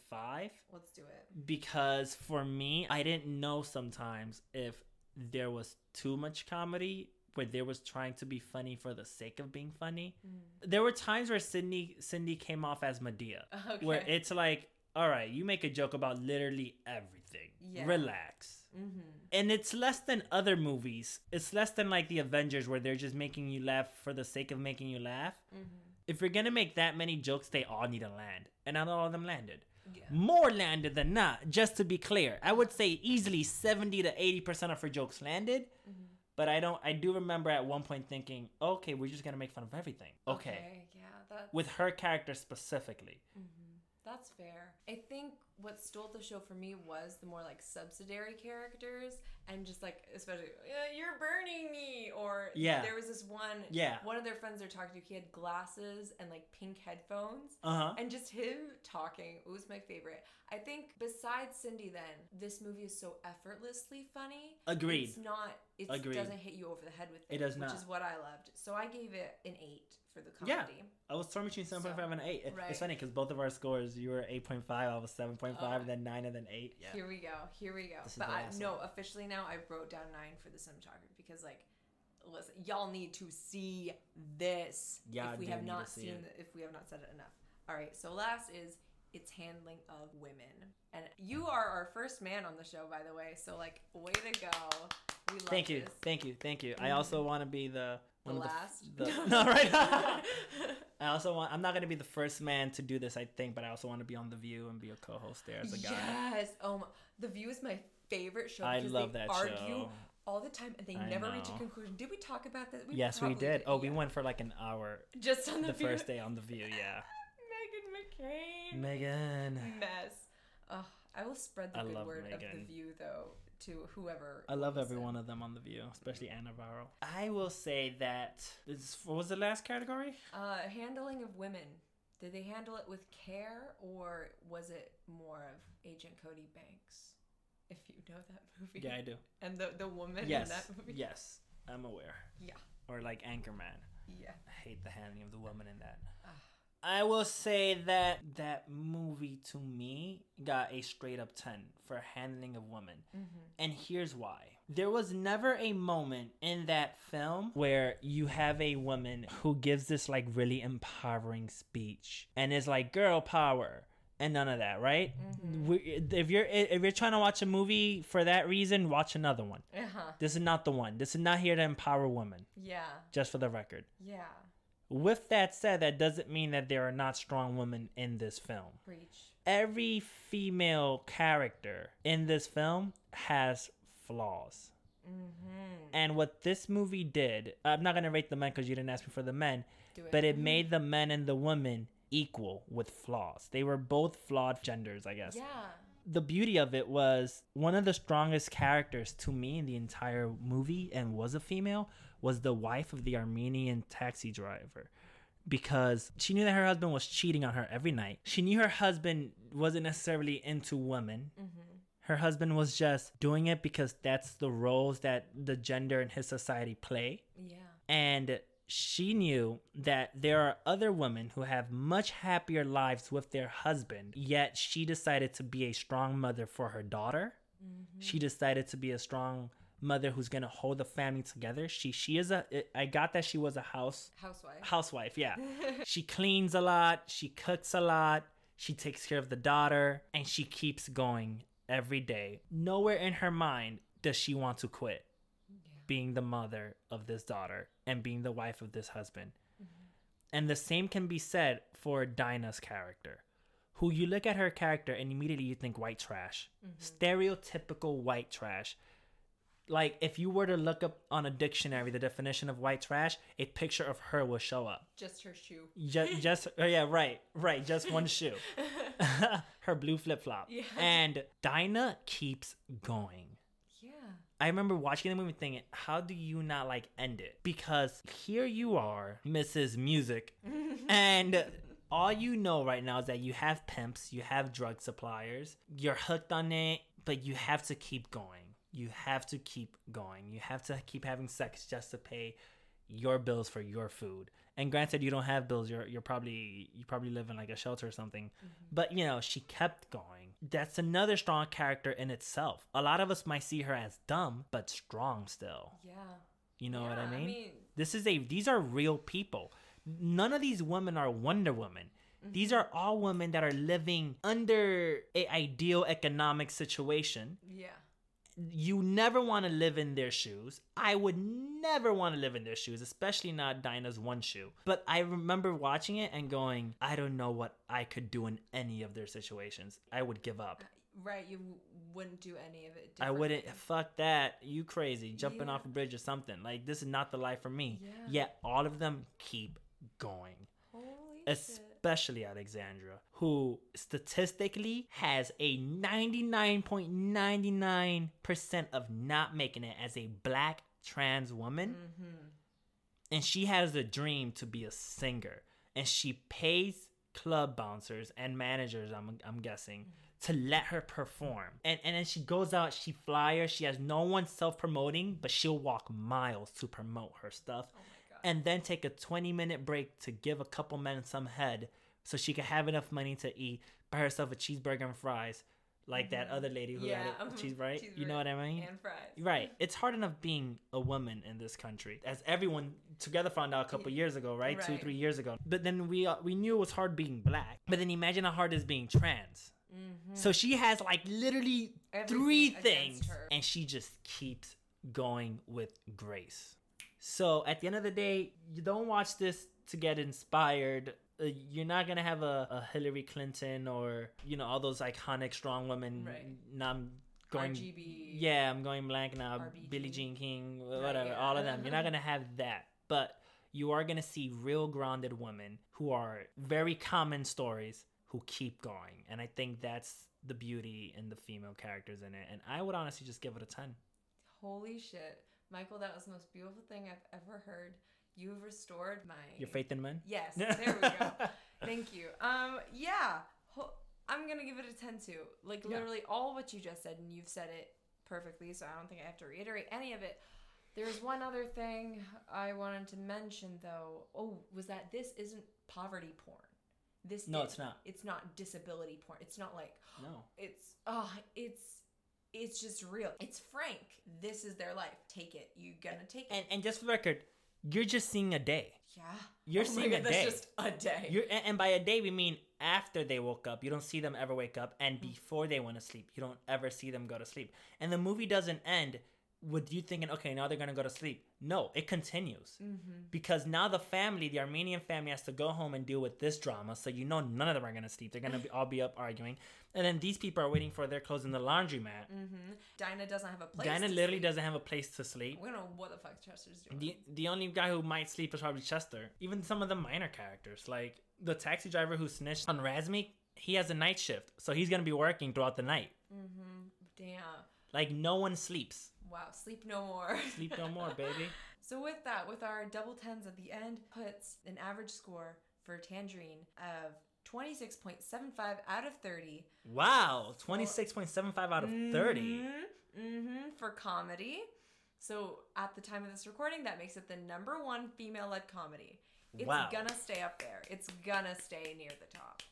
Let's do it. Because for me, I didn't know sometimes if there was too much comedy, where there was trying to be funny for the sake of being funny. There were times where Cindy came off as Medea. Okay. Where it's like, all right, you make a joke about literally everything. Yeah. Relax. Mm-hmm. And it's less than other movies. It's less than like the Avengers where they're just making you laugh for the sake of making you laugh. Mm-hmm. If you're going to make that many jokes, they all need to land. And not all of them landed. Yeah. More landed than not, just to be clear. I would say easily 70 to 80% of her jokes landed. Mm-hmm. But I do remember at one point thinking, okay, we're just going to make fun of everything. Okay. Yeah, that's... With her character specifically. Mm-hmm. That's fair. I think what stole the show for me was the more like subsidiary characters and just like, especially, you're burning me. Or yeah. There was this one, one of their friends they're talking to, he had glasses and like pink headphones and just him talking. It was my favorite. I think besides Cindy then, this movie is so effortlessly funny. Agreed. It doesn't hit you over the head with it. It does not. Which is what I loved. So I gave it an 8. For the comedy. Yeah, I was torn between 7.5 and 8. Right. It's funny because both of our scores, you were 8.5, I was 7.5, then 9, and then 8. Yeah. Here we go. Officially now, I wrote down 9 for the cinematography because, like, listen, y'all need to see this. Yeah, if we have not seen it. If we have not said it enough. All right. So last is its handling of women, and you are our first man on the show, by the way. So like, way to go. We love this. Thank you. Mm-hmm. I also want to be I'm not going to be the first man to do this, I think, but I also want to be on The View and be a co-host there as a guy. Yes. The View is my favorite show. I love that show. They argue all the time and they never reach a conclusion. Did we talk about that? Yes, we did. Oh, we went for like an hour. Just on The View. The first day on The View, yeah. Megan McCain. Mess. Oh, I will spread the good word of The View, though. To whoever I love every one of them on The View, especially Anna Varro. I will say that what was the last category? Handling of women. Did they handle it with care, or was it more of Agent Cody Banks? If you know that movie. Yeah, I do. And the woman in that movie. Yes, I'm aware. Yeah. Or like Anchorman. Yeah. I hate the handling of the woman in that. I will say that movie to me got a straight up 10 for handling of women. Mm-hmm. And here's why. There was never a moment in that film where you have a woman who gives this like really empowering speech and is like girl power and none of that, right? Mm-hmm. If you're trying to watch a movie for that reason, watch another one. Uh-huh. This is not the one. This is not here to empower women. Yeah. Just for the record. Yeah. With that said, that doesn't mean that there are not strong women in this film. Preach. Every female character in this film has flaws. Mm-hmm. And what this movie did, I'm not going to rate the men because you didn't ask me for the men, but it made the men and the women equal with flaws. They were both flawed genders, I guess. Yeah. The beauty of it was one of the strongest characters to me in the entire movie and was a female was the wife of the Armenian taxi driver, because she knew that her husband was cheating on her every night. She knew her husband wasn't necessarily into women. Mm-hmm. Her husband was just doing it because that's the roles that the gender in his society play. Yeah. And she knew that there are other women who have much happier lives with their husband, yet she decided to be a strong mother for her daughter. Mm-hmm. She decided to be a strong mother who's going to hold the family together. She is I got that she was a housewife, yeah. She cleans a lot, she cooks a lot, she takes care of the daughter, and she keeps going every day. Nowhere in her mind does she want to quit being the mother of this daughter and being the wife of this husband. Mm-hmm. And the same can be said for Dinah's character, who you look at her character and immediately you think white trash. Mm-hmm. Stereotypical white trash. Like, if you were to look up on a dictionary the definition of white trash, a picture of her will show up. Just her shoe. Just yeah, right. Just one shoe. Her blue flip-flop. Yeah. And Dinah keeps going. Yeah. I remember watching the movie thinking, how do you not, like, end it? Because here you are, Mrs. Music, and all you know right now is that you have pimps, you have drug suppliers, you're hooked on it, but you have to keep going. You have to keep going. You have to keep having sex just to pay your bills for your food. And granted, you don't have bills. You probably live in like a shelter or something. Mm-hmm. But, you know, she kept going. That's another strong character in itself. A lot of us might see her as dumb, but strong still. Yeah. You know what I mean? These are real people. None of these women are Wonder Woman. Mm-hmm. These are all women that are living under an ideal economic situation. Yeah. you never want to live in their shoes. I would never want to live in their shoes, especially not Dinah's one shoe. But I remember watching it and going, I don't know what I could do in any of their situations. I would give up. Right, you wouldn't do any of it differently. I wouldn't. Fuck that. You crazy. Jumping off a bridge or something. Like, this is not the life for me. Yeah. Yet all of them keep going. Holy shit. Especially Alexandra, who statistically has a 99.99% of not making it as a black trans woman. Mm-hmm. And she has a dream to be a singer. And she pays club bouncers and managers, I'm guessing, to let her perform. And then she goes out, she flyers, she has no one self-promoting, but she'll walk miles to promote her stuff. Oh. And then take a 20-minute break to give a couple men some head so she could have enough money to eat, buy herself a cheeseburger and fries, like that other lady who had a cheeseburger, right? You know what I mean? And fries. Right. It's hard enough being a woman in this country, as everyone together found out a couple years ago, right? 2-3 years ago. But then we knew it was hard being black. But then imagine how hard it is being trans. Mm-hmm. So she has like literally everything, three things, and she just keeps going with grace. So at the end of the day, you don't watch this to get inspired. You're not going to have a Hillary Clinton or, you know, all those iconic strong women. Right. Now I'm going, RGB. Yeah, I'm going blank now. RBG. Billie Jean King, whatever, all of them. You're not going to have that. But you are going to see real grounded women who are very common stories who keep going. And I think that's the beauty in the female characters in it. And I would honestly just give it a 10. Holy shit. Michael, that was the most beautiful thing I've ever heard. You've restored your faith in men? Yes. There we go. Thank you. Yeah. I'm going to give it a 10 too. Like, literally all what you just said, and you've said it perfectly, so I don't think I have to reiterate any of it. There's one other thing I wanted to mention, though. Oh, was that this isn't poverty porn. It's not. It's not disability porn. It's not like... No. It's just real. It's frank. This is their life. Take it. You're gonna take it. And just for the record, you're just seeing a day. Yeah. You're seeing a day. That's just a day. And by a day, we mean after they woke up. You don't see them ever wake up. And before they went to sleep, you don't ever see them go to sleep. And the movie doesn't end with you thinking, okay, now they're going to go to sleep. No, it continues. Mm-hmm. Because now the family, the Armenian family, has to go home and deal with this drama. So you know none of them are going to sleep. They're going to all be up arguing. And then these people are waiting for their clothes in the laundromat. Mm-hmm. Dinah doesn't have a place to sleep. Dinah literally doesn't have a place to sleep. We don't know what the fuck Chester's doing. The only guy who might sleep is probably Chester. Even some of the minor characters. Like the taxi driver who snitched on Razmik, he has a night shift. So he's going to be working throughout the night. Mm-hmm. Damn. Like, no one sleeps. Wow, sleep no more. Sleep no more, baby. So with that, with our double tens at the end, puts an average score for Tangerine of 26.75 out of 30. Wow, 26.75 out of 30. Mm-hmm, for comedy. So at the time of this recording, that makes it the number one female-led comedy. It's gonna stay up there. It's gonna stay near the top.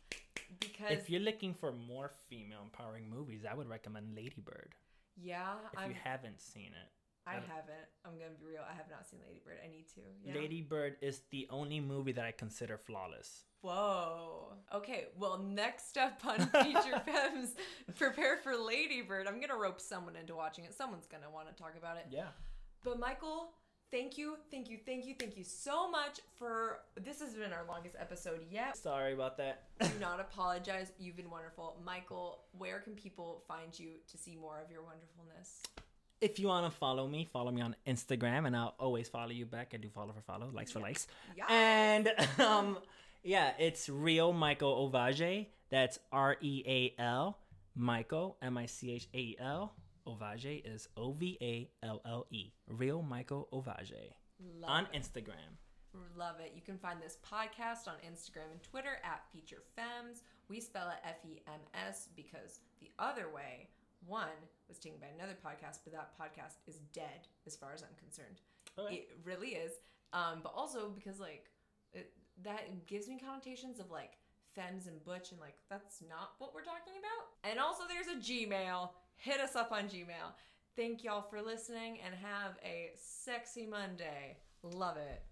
Because if you're looking for more female-empowering movies, I would recommend Lady Bird. Yeah. If you haven't seen it. I haven't. I'm going to be real. I have not seen Lady Bird. I need to. Yeah. Lady Bird is the only movie that I consider flawless. Whoa. Okay. Well, next up on Feature Femmes, prepare for Lady Bird. I'm going to rope someone into watching it. Someone's going to want to talk about it. Yeah. But Michael, thank you so much for... This has been our longest episode yet. Sorry about that. Do not apologize. You've been wonderful. Michael, where can people find you to see more of your wonderfulness? If you want to follow me on Instagram, and I'll always follow you back. I do follow for follow, likes for likes. Yeah. And it's Real Michael Ovage. That's R-E-A-L, Michael, M-I-C-H-A-L. Ovage is O-V-A-L-L-E. Real Michael Ovage. On Instagram. Love it. You can find this podcast on Instagram and Twitter @FeatureFemmes. We spell it F-E-M-S because the other way, one was taken by another podcast, but that podcast is dead as far as I'm concerned. Okay. It really is. But also because, like, that gives me connotations of, like, femmes and butch, and, like, that's not what we're talking about. And also there's a Gmail. Hit us up on Gmail. Thank y'all for listening and have a sexy Monday. Love it.